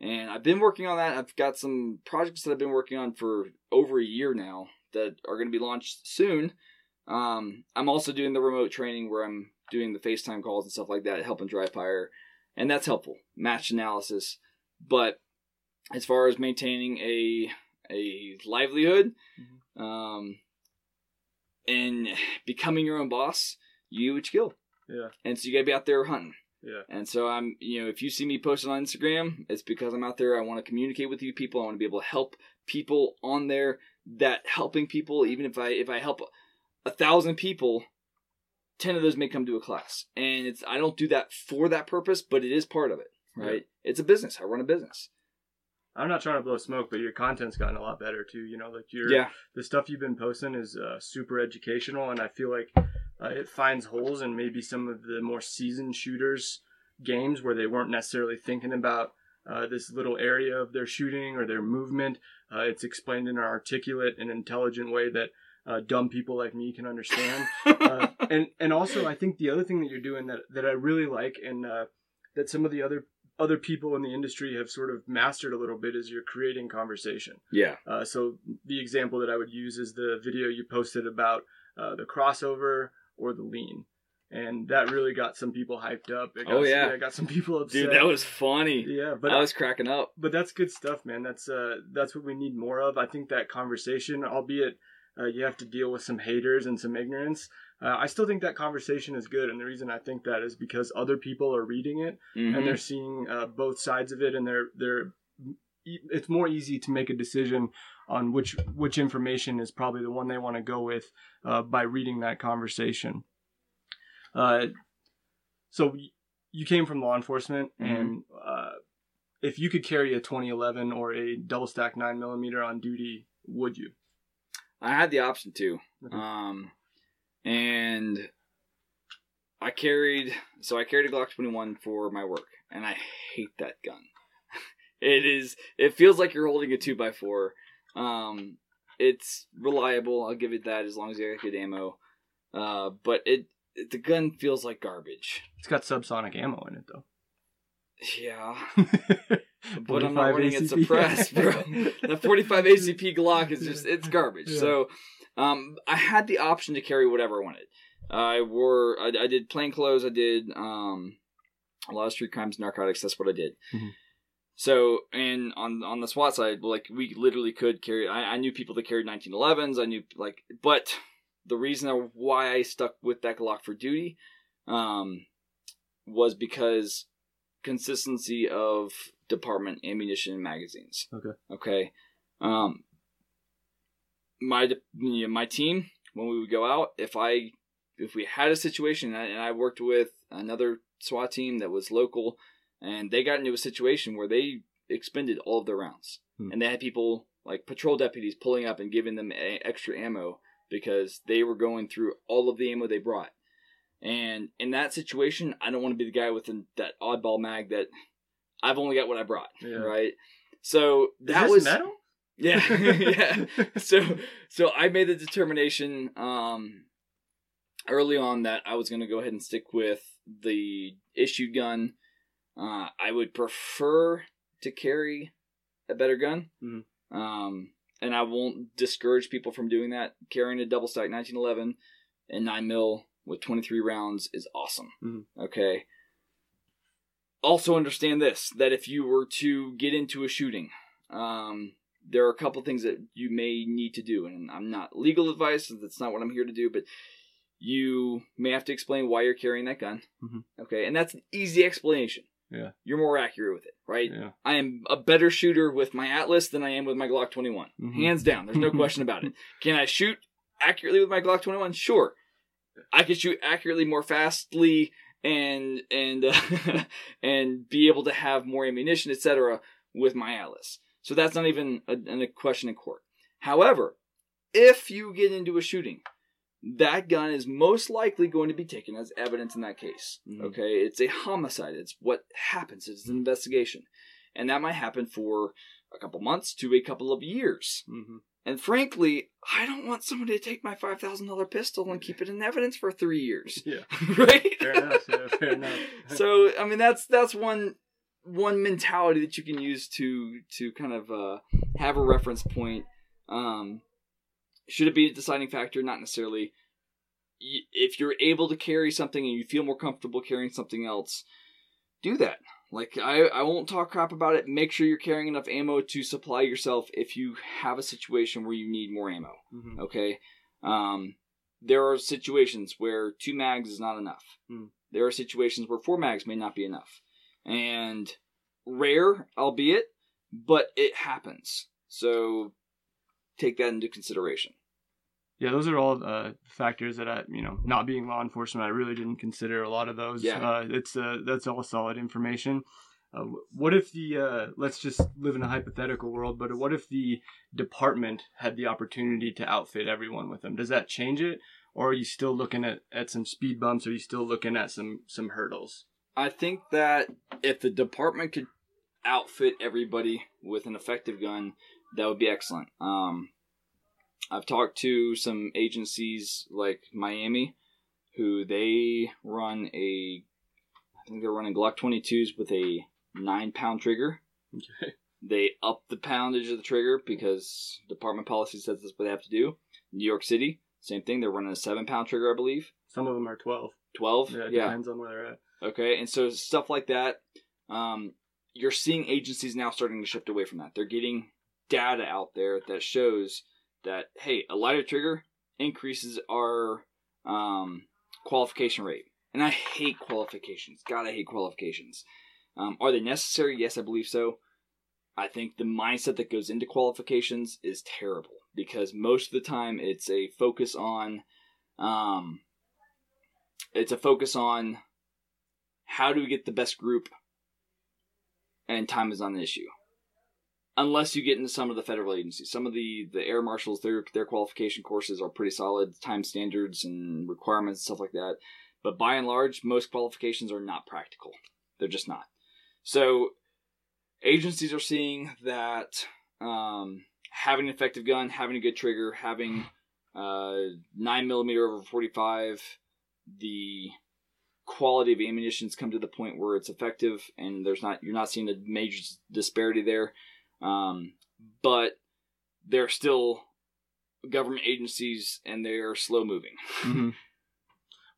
And I've been working on that. I've got some projects that I've been working on for over a year now that are going to be launched soon. Um, I'm also doing the remote training where I'm doing the FaceTime calls and stuff like that, helping dry fire, and that's helpful. Match analysis. But as far as maintaining a a livelihood, mm-hmm. um, and becoming your own boss, you would kill. Yeah. And so you gotta be out there hunting. Yeah. And so I'm, you know, if you see me posting on Instagram, it's because I'm out there. I want to communicate with you people. I want to be able to help people on there. That helping people, even if I if I help a thousand people, ten of those may come to a class. And it's I don't do that for that purpose, but it is part of it, right? Yeah. It's a business. I run a business. I'm not trying to blow smoke, but your content's gotten a lot better too. You know, like your yeah. the stuff you've been posting is uh, super educational, and I feel like uh, it finds holes in maybe some of the more seasoned shooters' games where they weren't necessarily thinking about uh, this little area of their shooting or their movement. Uh, it's explained in an articulate and intelligent way that uh, dumb people like me can understand. uh, and and also, I think the other thing that you're doing that that I really like, and uh, that some of the other other people in the industry have sort of mastered a little bit, is you're creating conversation. Yeah. Uh, so the example that I would use is the video you posted about uh, the crossover or the lean. And that really got some people hyped up. It got, oh, yeah. It got some people upset. Dude, that was funny. Yeah. But I was cracking up. But that's good stuff, man. That's uh, that's what we need more of. I think that conversation, albeit uh, you have to deal with some haters and some ignorance, uh, I still think that conversation is good. And the reason I think that is because other people are reading it, mm-hmm. and they're seeing uh, both sides of it. And they're they're it's more easy to make a decision on which, which information is probably the one they want to go with uh, by reading that conversation. Uh, so you came from law enforcement, mm-hmm. and uh, if you could carry a twenty eleven or a double stack nine millimeter on duty, would you? I had the option to, mm-hmm. um, and I carried. So I carried a Glock twenty-one for my work, and I hate that gun. It is. It feels like you're holding a two by four. Um, it's reliable. I'll give it that as long as you got good ammo. Uh, but it. The gun feels like garbage. It's got subsonic ammo in it, though. Yeah. But I'm not running it suppressed, bro. The forty-five A C P Glock is just, it's garbage. Yeah. So um, I had the option to carry whatever I wanted. I wore, I, I did plain clothes. I did um, a lot of street crimes and narcotics. That's what I did. Mm-hmm. So, and on on the SWAT side, like, we literally could carry, I, I knew people that carried nineteen elevens. I knew, like, but... The reason why I stuck with that Glock for duty um, was because consistency of department, ammunition, and magazines. Okay. Okay. Um, my you know, my team, when we would go out, if I if we had a situation, and I, and I worked with another SWAT team that was local, and they got into a situation where they expended all of their rounds, hmm. and they had people like patrol deputies pulling up and giving them a, extra ammo. Because they were going through all of the ammo they brought. And in that situation, I don't want to be the guy with an, that oddball mag that I've only got what I brought, yeah. right? So that was... Is this metal? Yeah. yeah. So so I made the determination um, early on that I was going to go ahead and stick with the issued gun. Uh, I would prefer to carry a better gun. Mm-hmm. Um And I won't discourage people from doing that. Carrying a double stack nineteen eleven and nine millimeter with twenty-three rounds is awesome. Mm-hmm. Okay. Also understand this, that if you were to get into a shooting, um, there are a couple things that you may need to do. And I'm not legal advice. That's not what I'm here to do. But you may have to explain why you're carrying that gun. Mm-hmm. Okay. And that's an easy explanation. Yeah. You're more accurate with it, right? Yeah. I am a better shooter with my Atlas than I am with my Glock twenty-one. Mm-hmm. Hands down. There's no question about it. Can I shoot accurately with my Glock twenty-one? Sure. I could shoot accurately more fastly and and uh, and be able to have more ammunition, et cetera with my Atlas. So that's not even a, a question in court. However, if you get into a shooting, that gun is most likely going to be taken as evidence in that case. Mm-hmm. Okay. It's a homicide. It's what happens. It's an investigation. And that might happen for a couple months to a couple of years. Mm-hmm. And frankly, I don't want somebody to take my five thousand dollars pistol and keep it in evidence for three years. Yeah. Right? Fair enough. Yeah, fair enough. So, I mean, that's, that's one, one mentality that you can use to, to kind of, uh, have a reference point. Um, Should it be a deciding factor? Not necessarily. If you're able to carry something and you feel more comfortable carrying something else, do that. Like, I, I won't talk crap about it. Make sure you're carrying enough ammo to supply yourself if you have a situation where you need more ammo, mm-hmm. okay? Um, there are situations where two mags is not enough. Mm. There are situations where four mags may not be enough. And rare, albeit, but it happens. So take that into consideration. Yeah, those are all uh, factors that I, you know, not being law enforcement, I really didn't consider a lot of those. Yeah. Uh, it's uh, that's all solid information. Uh, what if the, uh, let's just live in a hypothetical world, but what if the department had the opportunity to outfit everyone with them? Does that change it? Or are you still looking at, at some speed bumps? Or are you still looking at some, some hurdles? I think that if the department could outfit everybody with an effective gun, that would be excellent. Um, I've talked to some agencies like Miami, who they run a, I think they're running Glock twenty-twos with a nine pound trigger. Okay. They up the poundage of the trigger because department policy says that's what they have to do. New York City, same thing. They're running a seven pound trigger, I believe. Some of them are twelve. twelve? Yeah, it yeah. depends on where they're at. Okay, and so stuff like that, um, you're seeing agencies now starting to shift away from that. They're getting data out there that shows that, hey, a lighter trigger increases our um, qualification rate. And I hate qualifications. God, I hate qualifications. Um, are they necessary? Yes, I believe so. I think the mindset that goes into qualifications is terrible because most of the time it's a focus on, um, it's a focus on how do we get the best group, and time is not an issue. Unless you get into some of the federal agencies. Some of the, the air marshals, their their qualification courses are pretty solid, time standards and requirements and stuff like that. But by and large, most qualifications are not practical. They're just not. So agencies are seeing that um, having an effective gun, having a good trigger, having uh, nine millimeter over forty-five, the quality of ammunition's come to the point where it's effective and there's not you're not seeing a major disparity there. Um, but they're still government agencies and they're slow moving. Mm-hmm.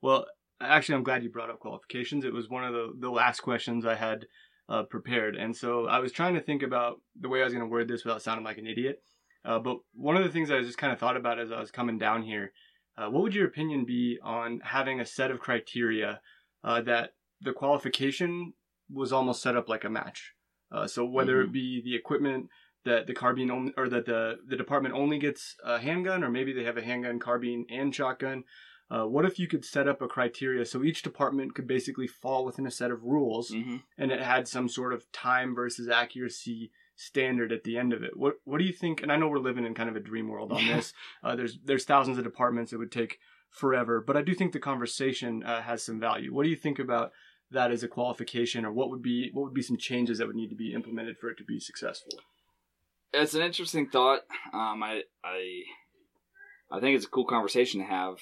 Well, actually, I'm glad you brought up qualifications. It was one of the, the last questions I had uh, prepared. And so I was trying to think about the way I was going to word this without sounding like an idiot. Uh, but one of the things I was just kind of thought about as I was coming down here, uh, what would your opinion be on having a set of criteria uh, that the qualification was almost set up like a match? Uh, so whether mm-hmm. it be the equipment that the carbine only, or that the, the department only gets a handgun, or maybe they have a handgun, carbine, and shotgun. Uh, what if you could set up a criteria so each department could basically fall within a set of rules mm-hmm. and it had some sort of time versus accuracy standard at the end of it? What What do you think? And I know we're living in kind of a dream world on this. Uh, there's there's thousands of departments that would take forever, but I do think the conversation uh, has some value. What do you think about that as a qualification, or what would be what would be some changes that would need to be implemented for it to be successful? It's an interesting thought. Um, I I I think it's a cool conversation to have.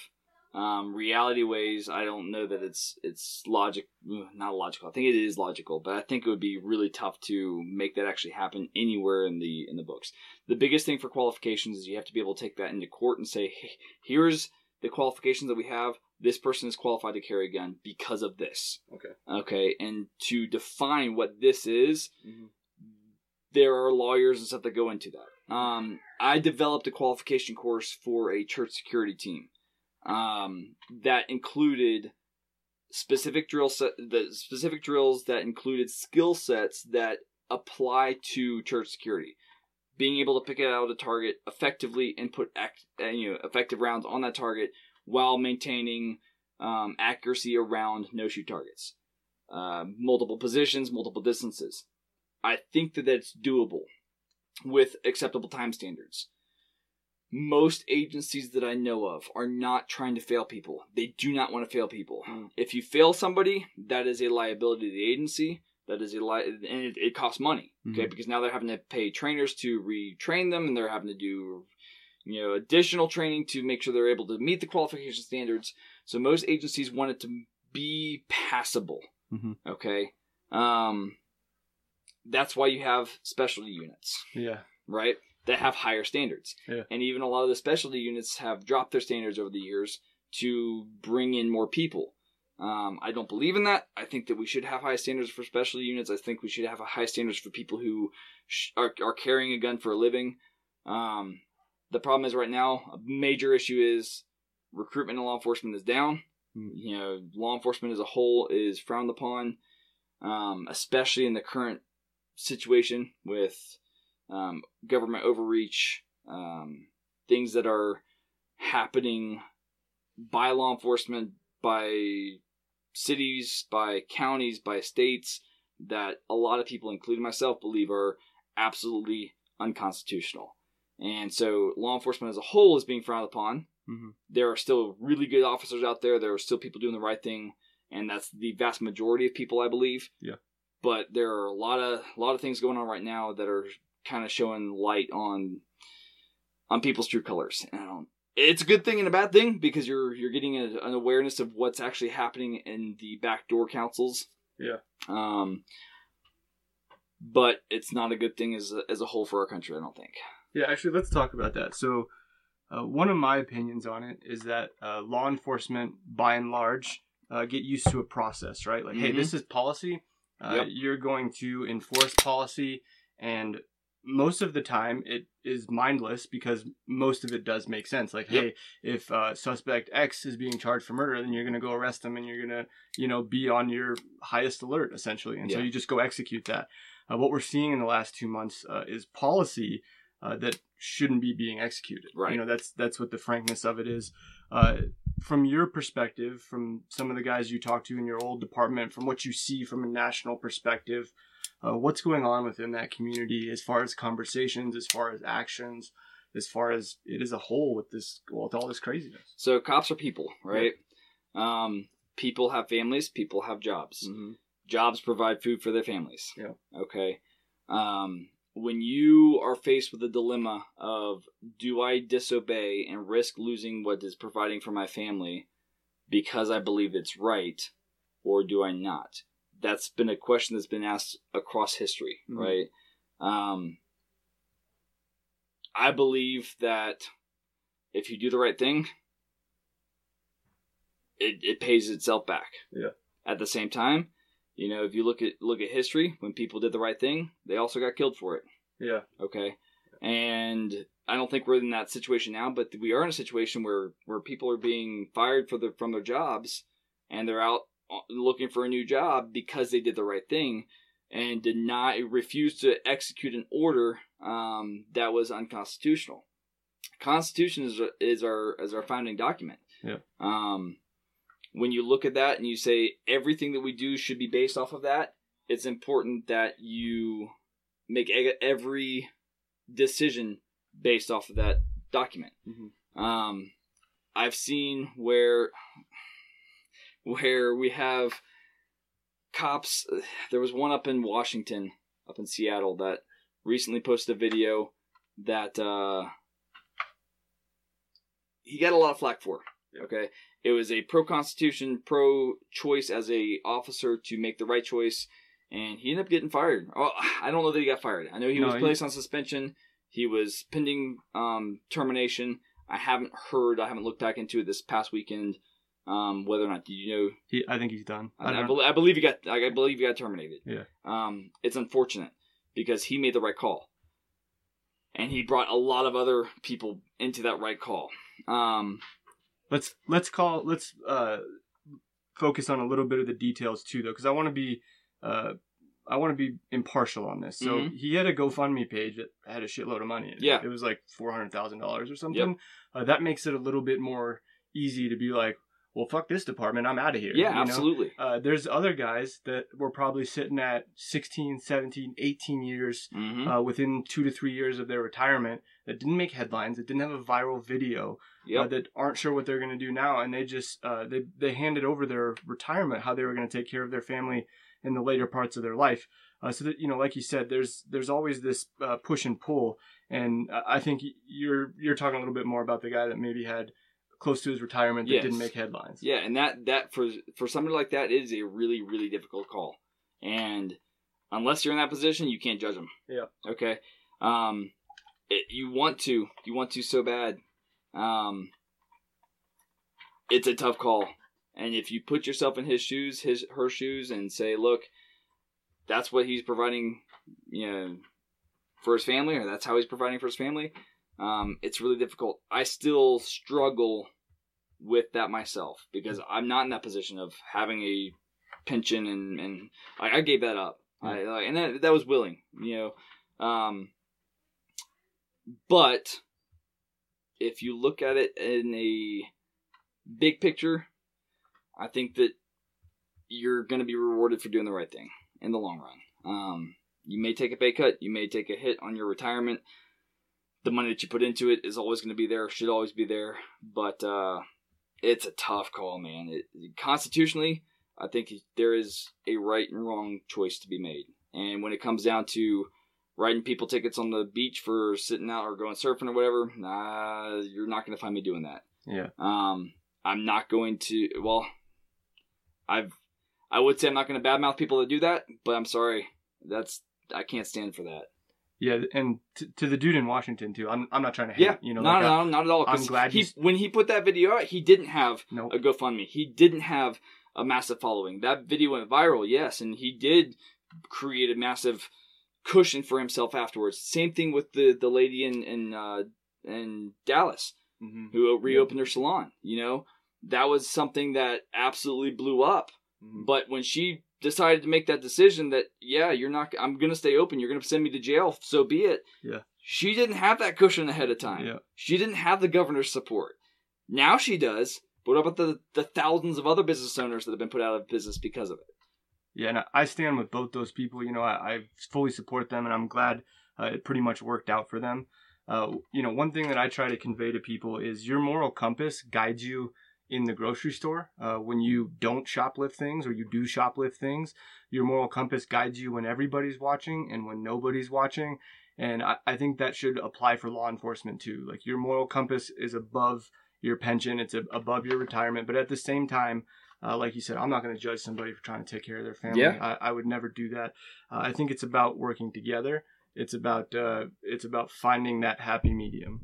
Um, reality ways, I don't know that it's it's logic not logical. I think it is logical, but I think it would be really tough to make that actually happen anywhere in the in the books. The biggest thing for qualifications is you have to be able to take that into court and say, hey, here's the qualifications that we have. This person is qualified to carry a gun because of this. Okay. Okay. And to define what this is, mm-hmm. there are lawyers and stuff that go into that. Um, I developed a qualification course for a church security team um, that included specific drill set, the specific drills that included skill sets that apply to church security. Being able to pick out a target effectively and put act, you know, effective rounds on that target, while maintaining um, accuracy around no-shoot targets. Uh, multiple positions, multiple distances. I think that that's doable with acceptable time standards. Most agencies that I know of are not trying to fail people. They do not want to fail people. Mm. If you fail somebody, that is a liability to the agency. That is a li- and it, it costs money. Mm-hmm. Okay, because now they're having to pay trainers to retrain them, and they're having to do... You know, additional training to make sure they're able to meet the qualification standards. So most agencies want it to be passable. Mm-hmm. Okay. Um, that's why you have specialty units. Yeah. Right? That have higher standards. Yeah. And even a lot of the specialty units have dropped their standards over the years to bring in more people. Um, I don't believe in that. I think that we should have high standards for specialty units. I think we should have a high standards for people who sh- are, are carrying a gun for a living. Um, the problem is right now, a major issue is recruitment in law enforcement is down. You know, law enforcement as a whole is frowned upon, um, especially in the current situation with um, government overreach, um, things that are happening by law enforcement, by cities, by counties, by states that a lot of people, including myself, believe are absolutely unconstitutional. And so law enforcement as a whole is being frowned upon. Mm-hmm. There are still really good officers out there. There are still people doing the right thing, and that's the vast majority of people, I believe. Yeah. But there are a lot of a lot of things going on right now that are kind of showing light on on people's true colors. And I don't, it's a good thing and a bad thing because you're you're getting a, an awareness of what's actually happening in the backdoor councils. Yeah. Um. But it's not a good thing as a, as a whole for our country, I don't think. Yeah, actually, let's talk about that. So. Uh, one of my opinions on it is that uh, law enforcement, by and large, uh, get used to a process, right? Like, mm-hmm. hey, this is policy. Uh, yep. You're going to enforce policy. And most of the time, it is mindless because most of it does make sense. Like, yep. hey, if uh, suspect X is being charged for murder, then you're going to go arrest them and you're going to, you know, be on your highest alert, essentially. And yeah. so you just go execute that. Uh, what we're seeing in the last two months uh, is policy Uh, that shouldn't be being executed. Right. You know, that's that's what the frankness of it is. Uh, from your perspective, from some of the guys you talk to in your old department, from what you see from a national perspective, uh, what's going on within that community as far as conversations, as far as actions, as far as it as a whole with this, with all this craziness? So cops are people, right? Yeah. Um, people have families. People have jobs. Mm-hmm. Jobs provide food for their families. Yeah. Okay. Um, when you are faced with a dilemma of, do I disobey and risk losing what is providing for my family because I believe it's right, or do I not? That's been a question that's been asked across history, mm-hmm. right? Um, I believe that if you do the right thing, it, it pays itself back. Yeah. At the same time, you know, if you look at look at history, when people did the right thing, they also got killed for it. Yeah. Okay. And I don't think we're in that situation now, but we are in a situation where, where people are being fired for the, from their jobs, and they're out looking for a new job because they did the right thing and did not refuse to execute an order um, that was unconstitutional. Constitution is is our is our founding document. Yeah. Um. When you look at that and you say everything that we do should be based off of that, it's important that you make every decision based off of that document. Mm-hmm. Um, I've seen where where we have cops. There was one up in Washington, up in Seattle, that recently posted a video that uh, he got a lot of flack for. Okay. It was a pro-constitution, pro-choice as a officer to make the right choice, and he ended up getting fired. Oh, I don't know that he got fired. I know he no, was placed he... on suspension. He was pending um, termination. I haven't heard. I haven't looked back into it this past weekend. Um, whether or not, did you know? He, I think he's done. I, I, I, be- I believe he got. I believe he got terminated. Yeah. Um, it's unfortunate because he made the right call, and he brought a lot of other people into that right call. Um. Let's let's call let's uh, focus on a little bit of the details too, though, because I want to be uh, I want to be impartial on this. So mm-hmm. he had a GoFundMe page that had a shitload of money. Yeah, it was like four hundred thousand dollars or something. Yep. Uh, that makes it a little bit more easy to be like, well, fuck this department, I'm out of here. Yeah, you know? Absolutely. Uh, there's other guys that were probably sitting at sixteen, seventeen, eighteen years mm-hmm. uh, within two to three years of their retirement that didn't make headlines, that didn't have a viral video, yep. uh, that aren't sure what they're going to do now. And they just, uh, they, they handed over their retirement, how they were going to take care of their family in the later parts of their life. Uh, so that, you know, like you said, there's there's always this uh, push and pull. And I think you're you're talking a little bit more about the guy that maybe had close to his retirement that yes. didn't make headlines. Yeah, and that, that for for somebody like that is a really, really difficult call. And unless you're in that position, you can't judge them. Yeah. Okay. Um, it, you want to. You want to so bad. Um, it's a tough call. And if you put yourself in his shoes, his her shoes, and say, look, that's what he's providing, you know, for his family, or that's how he's providing for his family, um, it's really difficult. I still struggle with that myself because I'm not in that position of having a pension, and, and I, I gave that up. I, I, and that, that was willing, you know. Um, but if you look at it in a big picture, I think that you're going to be rewarded for doing the right thing in the long run. Um, you may take a pay cut. You may take a hit on your retirement. The money that you put into it is always going to be there, should always be there. But uh, it's a tough call, man. It, constitutionally, I think there is a right and wrong choice to be made. And when it comes down to writing people tickets on the beach for sitting out or going surfing or whatever, nah, you're not going to find me doing that. Yeah. Um, I'm not going to, well, I've, I would say I'm not going to badmouth people that do that, but I'm sorry. That's, I can't stand for that. Yeah. And to, to the dude in Washington too, I'm, I'm not trying to hate, yeah, you know, no, like no, I, not at all. I'm glad he, when he put that video out, he didn't have nope. a GoFundMe. He didn't have a massive following. That video went viral, yes, and he did create a massive cushion for himself afterwards. Same thing with the the lady in in uh, in Dallas, mm-hmm. who reopened yeah. her salon. You know, that was something that absolutely blew up. Mm-hmm. But when she decided to make that decision, that yeah, you're not, I'm gonna stay open. You're gonna send me to jail. So be it. Yeah. She didn't have that cushion ahead of time. Yeah. She didn't have the governor's support. Now she does. But what about the, the thousands of other business owners that have been put out of business because of it? Yeah, and I stand with both those people. You know, I, I fully support them, and I'm glad uh, it pretty much worked out for them. Uh, you know, one thing that I try to convey to people is your moral compass guides you in the grocery store. Uh, when you don't shoplift things or you do shoplift things, your moral compass guides you when everybody's watching and when nobody's watching. And I, I think that should apply for law enforcement too. Like, your moral compass is above your pension, it's above your retirement. But at the same time, uh, like you said, I'm not going to judge somebody for trying to take care of their family. Yeah. I, I would never do that. Uh, I think it's about working together. It's about uh, it's about finding that happy medium.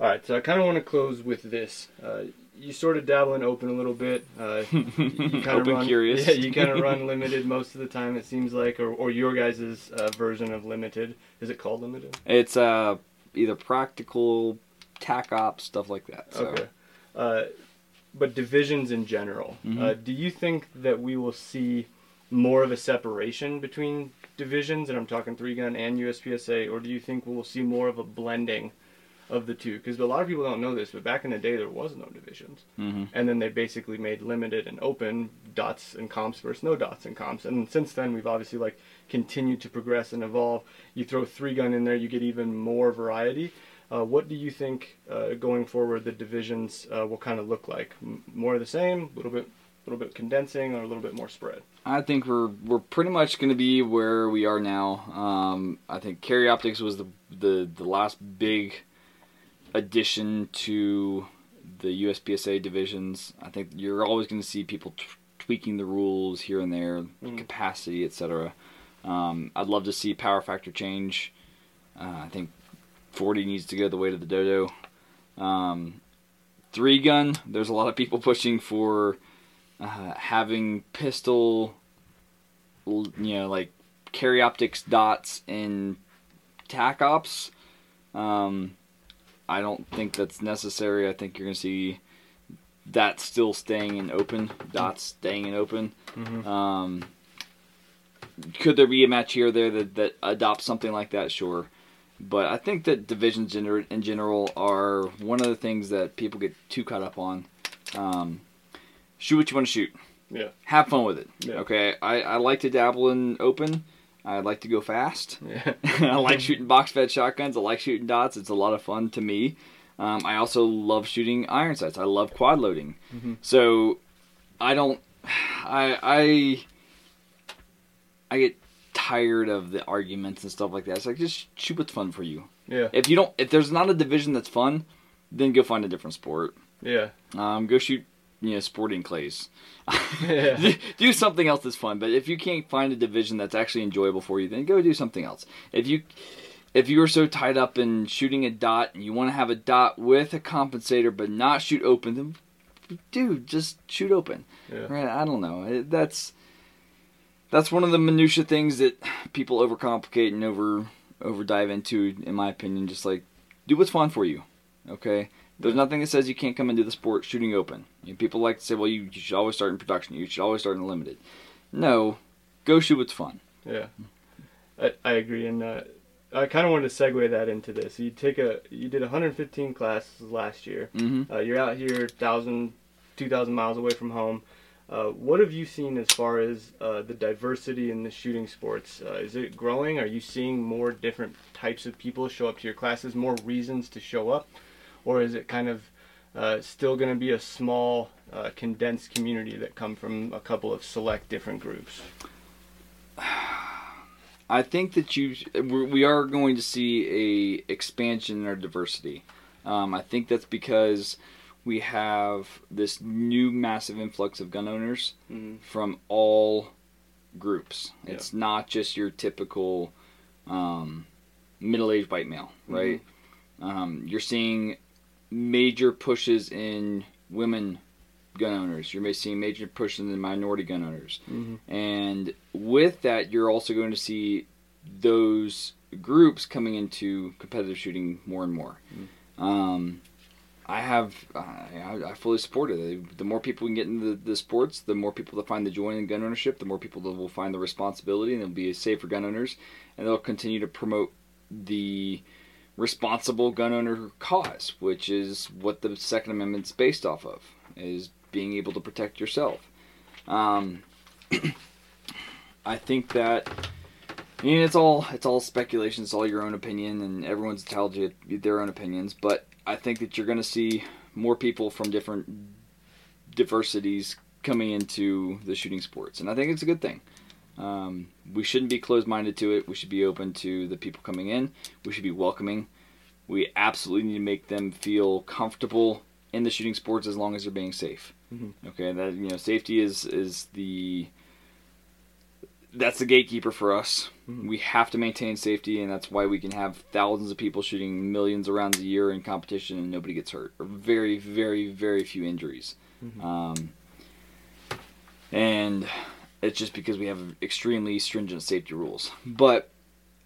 All right, so I kind of want to close with this. Uh, you sort of dabble and open a little bit. Uh, you kind of run curious. Yeah, you kind of run limited most of the time, it seems like, or, or your guys' uh, version of limited. Is it called limited? It's uh, either practical, tac ops, stuff like that. So. Okay. Uh, but divisions in general, mm-hmm. uh, do you think that we will see more of a separation between divisions, and I'm talking three gun and U S P S A, or do you think we'll see more of a blending of the two? Because a lot of people don't know this, but back in the day there was no divisions, mm-hmm. and then they basically made limited and open, dots and comps versus no dots and comps, and since then we've obviously like continued to progress and evolve. You throw three gun in there, you get even more variety. Uh, what do you think uh, going forward the divisions uh, will kind of look like? M- more of the same, a little bit, little bit condensing, or a little bit more spread? I think we're we're pretty much going to be where we are now. Um, I think carry optics was the, the the last big addition to the U S P S A divisions. I think you're always going to see people t- tweaking the rules here and there, mm. capacity, et cetera. Um, I'd love to see power factor change. Uh, I think forty needs to go the way to the dodo. Um, three gun, there's a lot of people pushing for uh, having pistol, you know, like carry optics, dots, and tac ops. Um, I don't think that's necessary. I think you're going to see that still staying in open, dots staying in open. Mm-hmm. Um, could there be a match here or there that, that adopts something like that? Sure. But I think that divisions in general are one of the things that people get too caught up on. Um, shoot what you want to shoot. Yeah. Have fun with it. Yeah. Okay. I, I like to dabble in open. I like to go fast. Yeah. I like shooting box-fed shotguns. I like shooting dots. It's a lot of fun to me. Um, I also love shooting iron sights. I love quad loading. Mm-hmm. So I don't. I I I get. tired of the arguments and stuff like that. It's like, just shoot what's fun for you. Yeah. If you don't, if there's not a division that's fun, then go find a different sport. Yeah. Um, go shoot, you know, sporting clays. Yeah. do, do something else that's fun. But if you can't find a division that's actually enjoyable for you, then go do something else. If you, if you are so tied up in shooting a dot and you want to have a dot with a compensator but not shoot open, then dude, just shoot open. Yeah. Right? I don't know. It, that's that's one of the minutia things that people overcomplicate and over over dive into, in my opinion. Just like, do what's fun for you. Okay. There's nothing that says you can't come into the sport shooting open. You know, people like to say, well, you, you should always start in production. You should always start in limited. No, go shoot what's fun. Yeah, I, I agree. And uh, I kind of wanted to segue that into this. You take a, you did one hundred fifteen classes last year. Mm-hmm. Uh, you're out here one thousand, two thousand miles away from home. Uh, what have you seen as far as uh, the diversity in the shooting sports? Uh, is it growing? Are you seeing more different types of people show up to your classes, more reasons to show up? Or is it kind of uh, still going to be a small, uh, condensed community that come from a couple of select different groups? I think that you we are going to see a expansion in our diversity. Um, I think that's because we have this new massive influx of gun owners mm-hmm. from all groups. Yeah. It's not just your typical um, middle-aged white male, right? Mm-hmm. Um, you're seeing major pushes in women gun owners. You're seeing major pushes in minority gun owners. Mm-hmm. And with that, you're also going to see those groups coming into competitive shooting more and more. Mm-hmm. Um, I have, I, I fully support it. The more people we can get into the, the sports, the more people that find the joy in gun ownership, the more people that will find the responsibility, and they'll be safer gun owners, and they'll continue to promote the responsible gun owner cause, which is what the Second Amendment's based off of, is being able to protect yourself. Um, I think that, I mean, it's all it's all speculation, it's all your own opinion, and everyone's entitled to their own opinions, but I think that you're going to see more people from different diversities coming into the shooting sports, and I think it's a good thing. Um, we shouldn't be closed-minded to it. We should be open to the people coming in. We should be welcoming. We absolutely need to make them feel comfortable in the shooting sports as long as they're being safe. Mm-hmm. Okay, that, you know, safety is is the that's the gatekeeper for us. Mm-hmm. We have to maintain safety, and that's why we can have thousands of people shooting millions of rounds a year in competition, and nobody gets hurt, or very, very, very few injuries. Mm-hmm. Um, and it's just because we have extremely stringent safety rules. But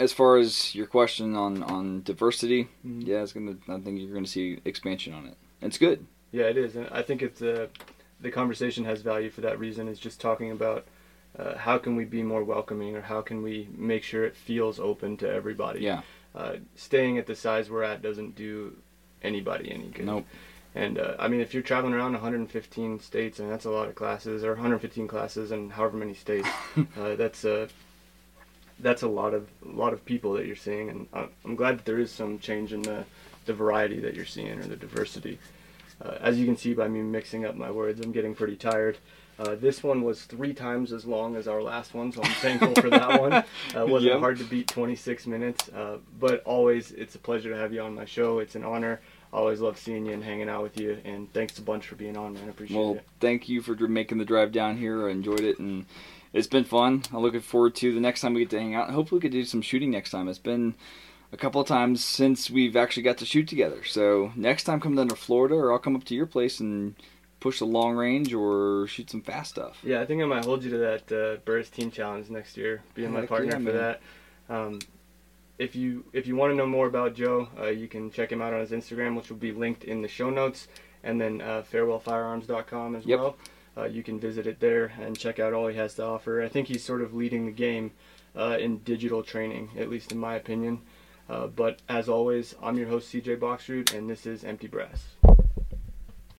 as far as your question on, on diversity, mm-hmm. yeah, it's gonna. I think you're gonna see expansion on it. It's good. Yeah, it is, and I think it's uh, the conversation has value for that reason. Is just talking about uh, how can we be more welcoming, or how can we make sure it feels open to everybody. Yeah. Uh, staying at the size we're at doesn't do anybody any good. Nope. And, uh, I mean, if you're traveling around one hundred fifteen states, and that's a lot of classes, or one hundred fifteen classes in however many states, uh, that's a, that's a lot of a lot of people that you're seeing. And I'm glad that there is some change in the, the variety that you're seeing, or the diversity. Uh, as you can see by me mixing up my words, I'm getting pretty tired. Uh, this one was three times as long as our last one, so I'm thankful for that one. Uh, it wasn't yep. hard to beat twenty-six minutes, uh, but always, it's a pleasure to have you on my show. It's an honor. Always love seeing you and hanging out with you, and thanks a bunch for being on, man. I appreciate well, it. Well, thank you for making the drive down here. I enjoyed it, and it's been fun. I'm looking forward to the next time we get to hang out, and hopefully we could do some shooting next time. It's been a couple of times since we've actually got to shoot together. So next time, come down to Florida, or I'll come up to your place and push the long range or shoot some fast stuff. Yeah, I think I might hold you to that uh, Burris Team Challenge next year, being Heck my partner yeah, for man. that. Um, If you if you want to know more about Joe, uh, you can check him out on his Instagram, which will be linked in the show notes, and then uh, farewell firearms dot com as yep. well. Uh, you can visit it there and check out all he has to offer. I think he's sort of leading the game uh, in digital training, at least in my opinion. Uh, but as always, I'm your host, C J Boxrude, and this is Empty Brass.